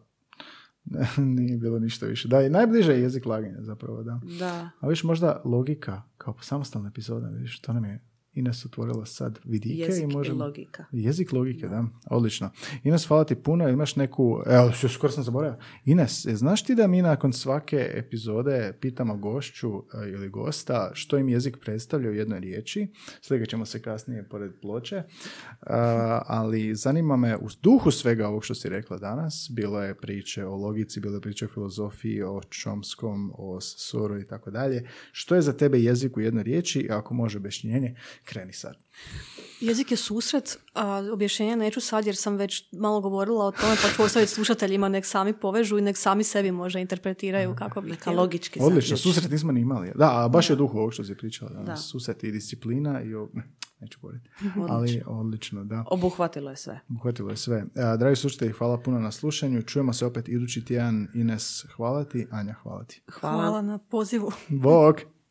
Nije bilo ništa više. Da, i najbliže je jezik laganja zapravo, da. da. A viš možda logika, kao samostalna epizoda, vidiš, to nam je Ines otvorila sad vidike. Jezik i možemo... logika. Jezik logike, da. da. Odlično. Ines, hvala ti puno. Imaš neku... Evo, skoro sam zaboravio. Ines, znaš ti da mi nakon svake epizode pitamo gošću ili gosta što im jezik predstavlja u jednoj riječi? Slikat ćemo se kasnije pored ploče. Uh, ali zanima me, u duhu svega ovog što si rekla danas, bilo je priče o logici, bilo je priče o filozofiji, o Chomskom, o Saussureu i tako dalje. Što je za tebe jezik u jednoj riječi, ako može objašnjenje? Kreni sad. Jezik je susret, a objašnjenja neću sad jer sam već malo govorila o tome, pa ću ostaviti slušateljima, nek sami povežu i nek sami sebi možda interpretiraju kako bi htjeli. Logički. Odlično, zaključ. Susret nismo ni imali. Da, baš je duh ovog što si pričala danas. Da. Susret i disciplina i o... neću govoriti. Ali odlično, da. Obuhvatilo je sve. Obuhvatilo je sve. A, dragi slušatelji, hvala puno na slušanju. Čujemo se opet idući tjedan. Ines, hvala ti. Anja, hvala ti. Hvala, hvala na pozivu. Bog.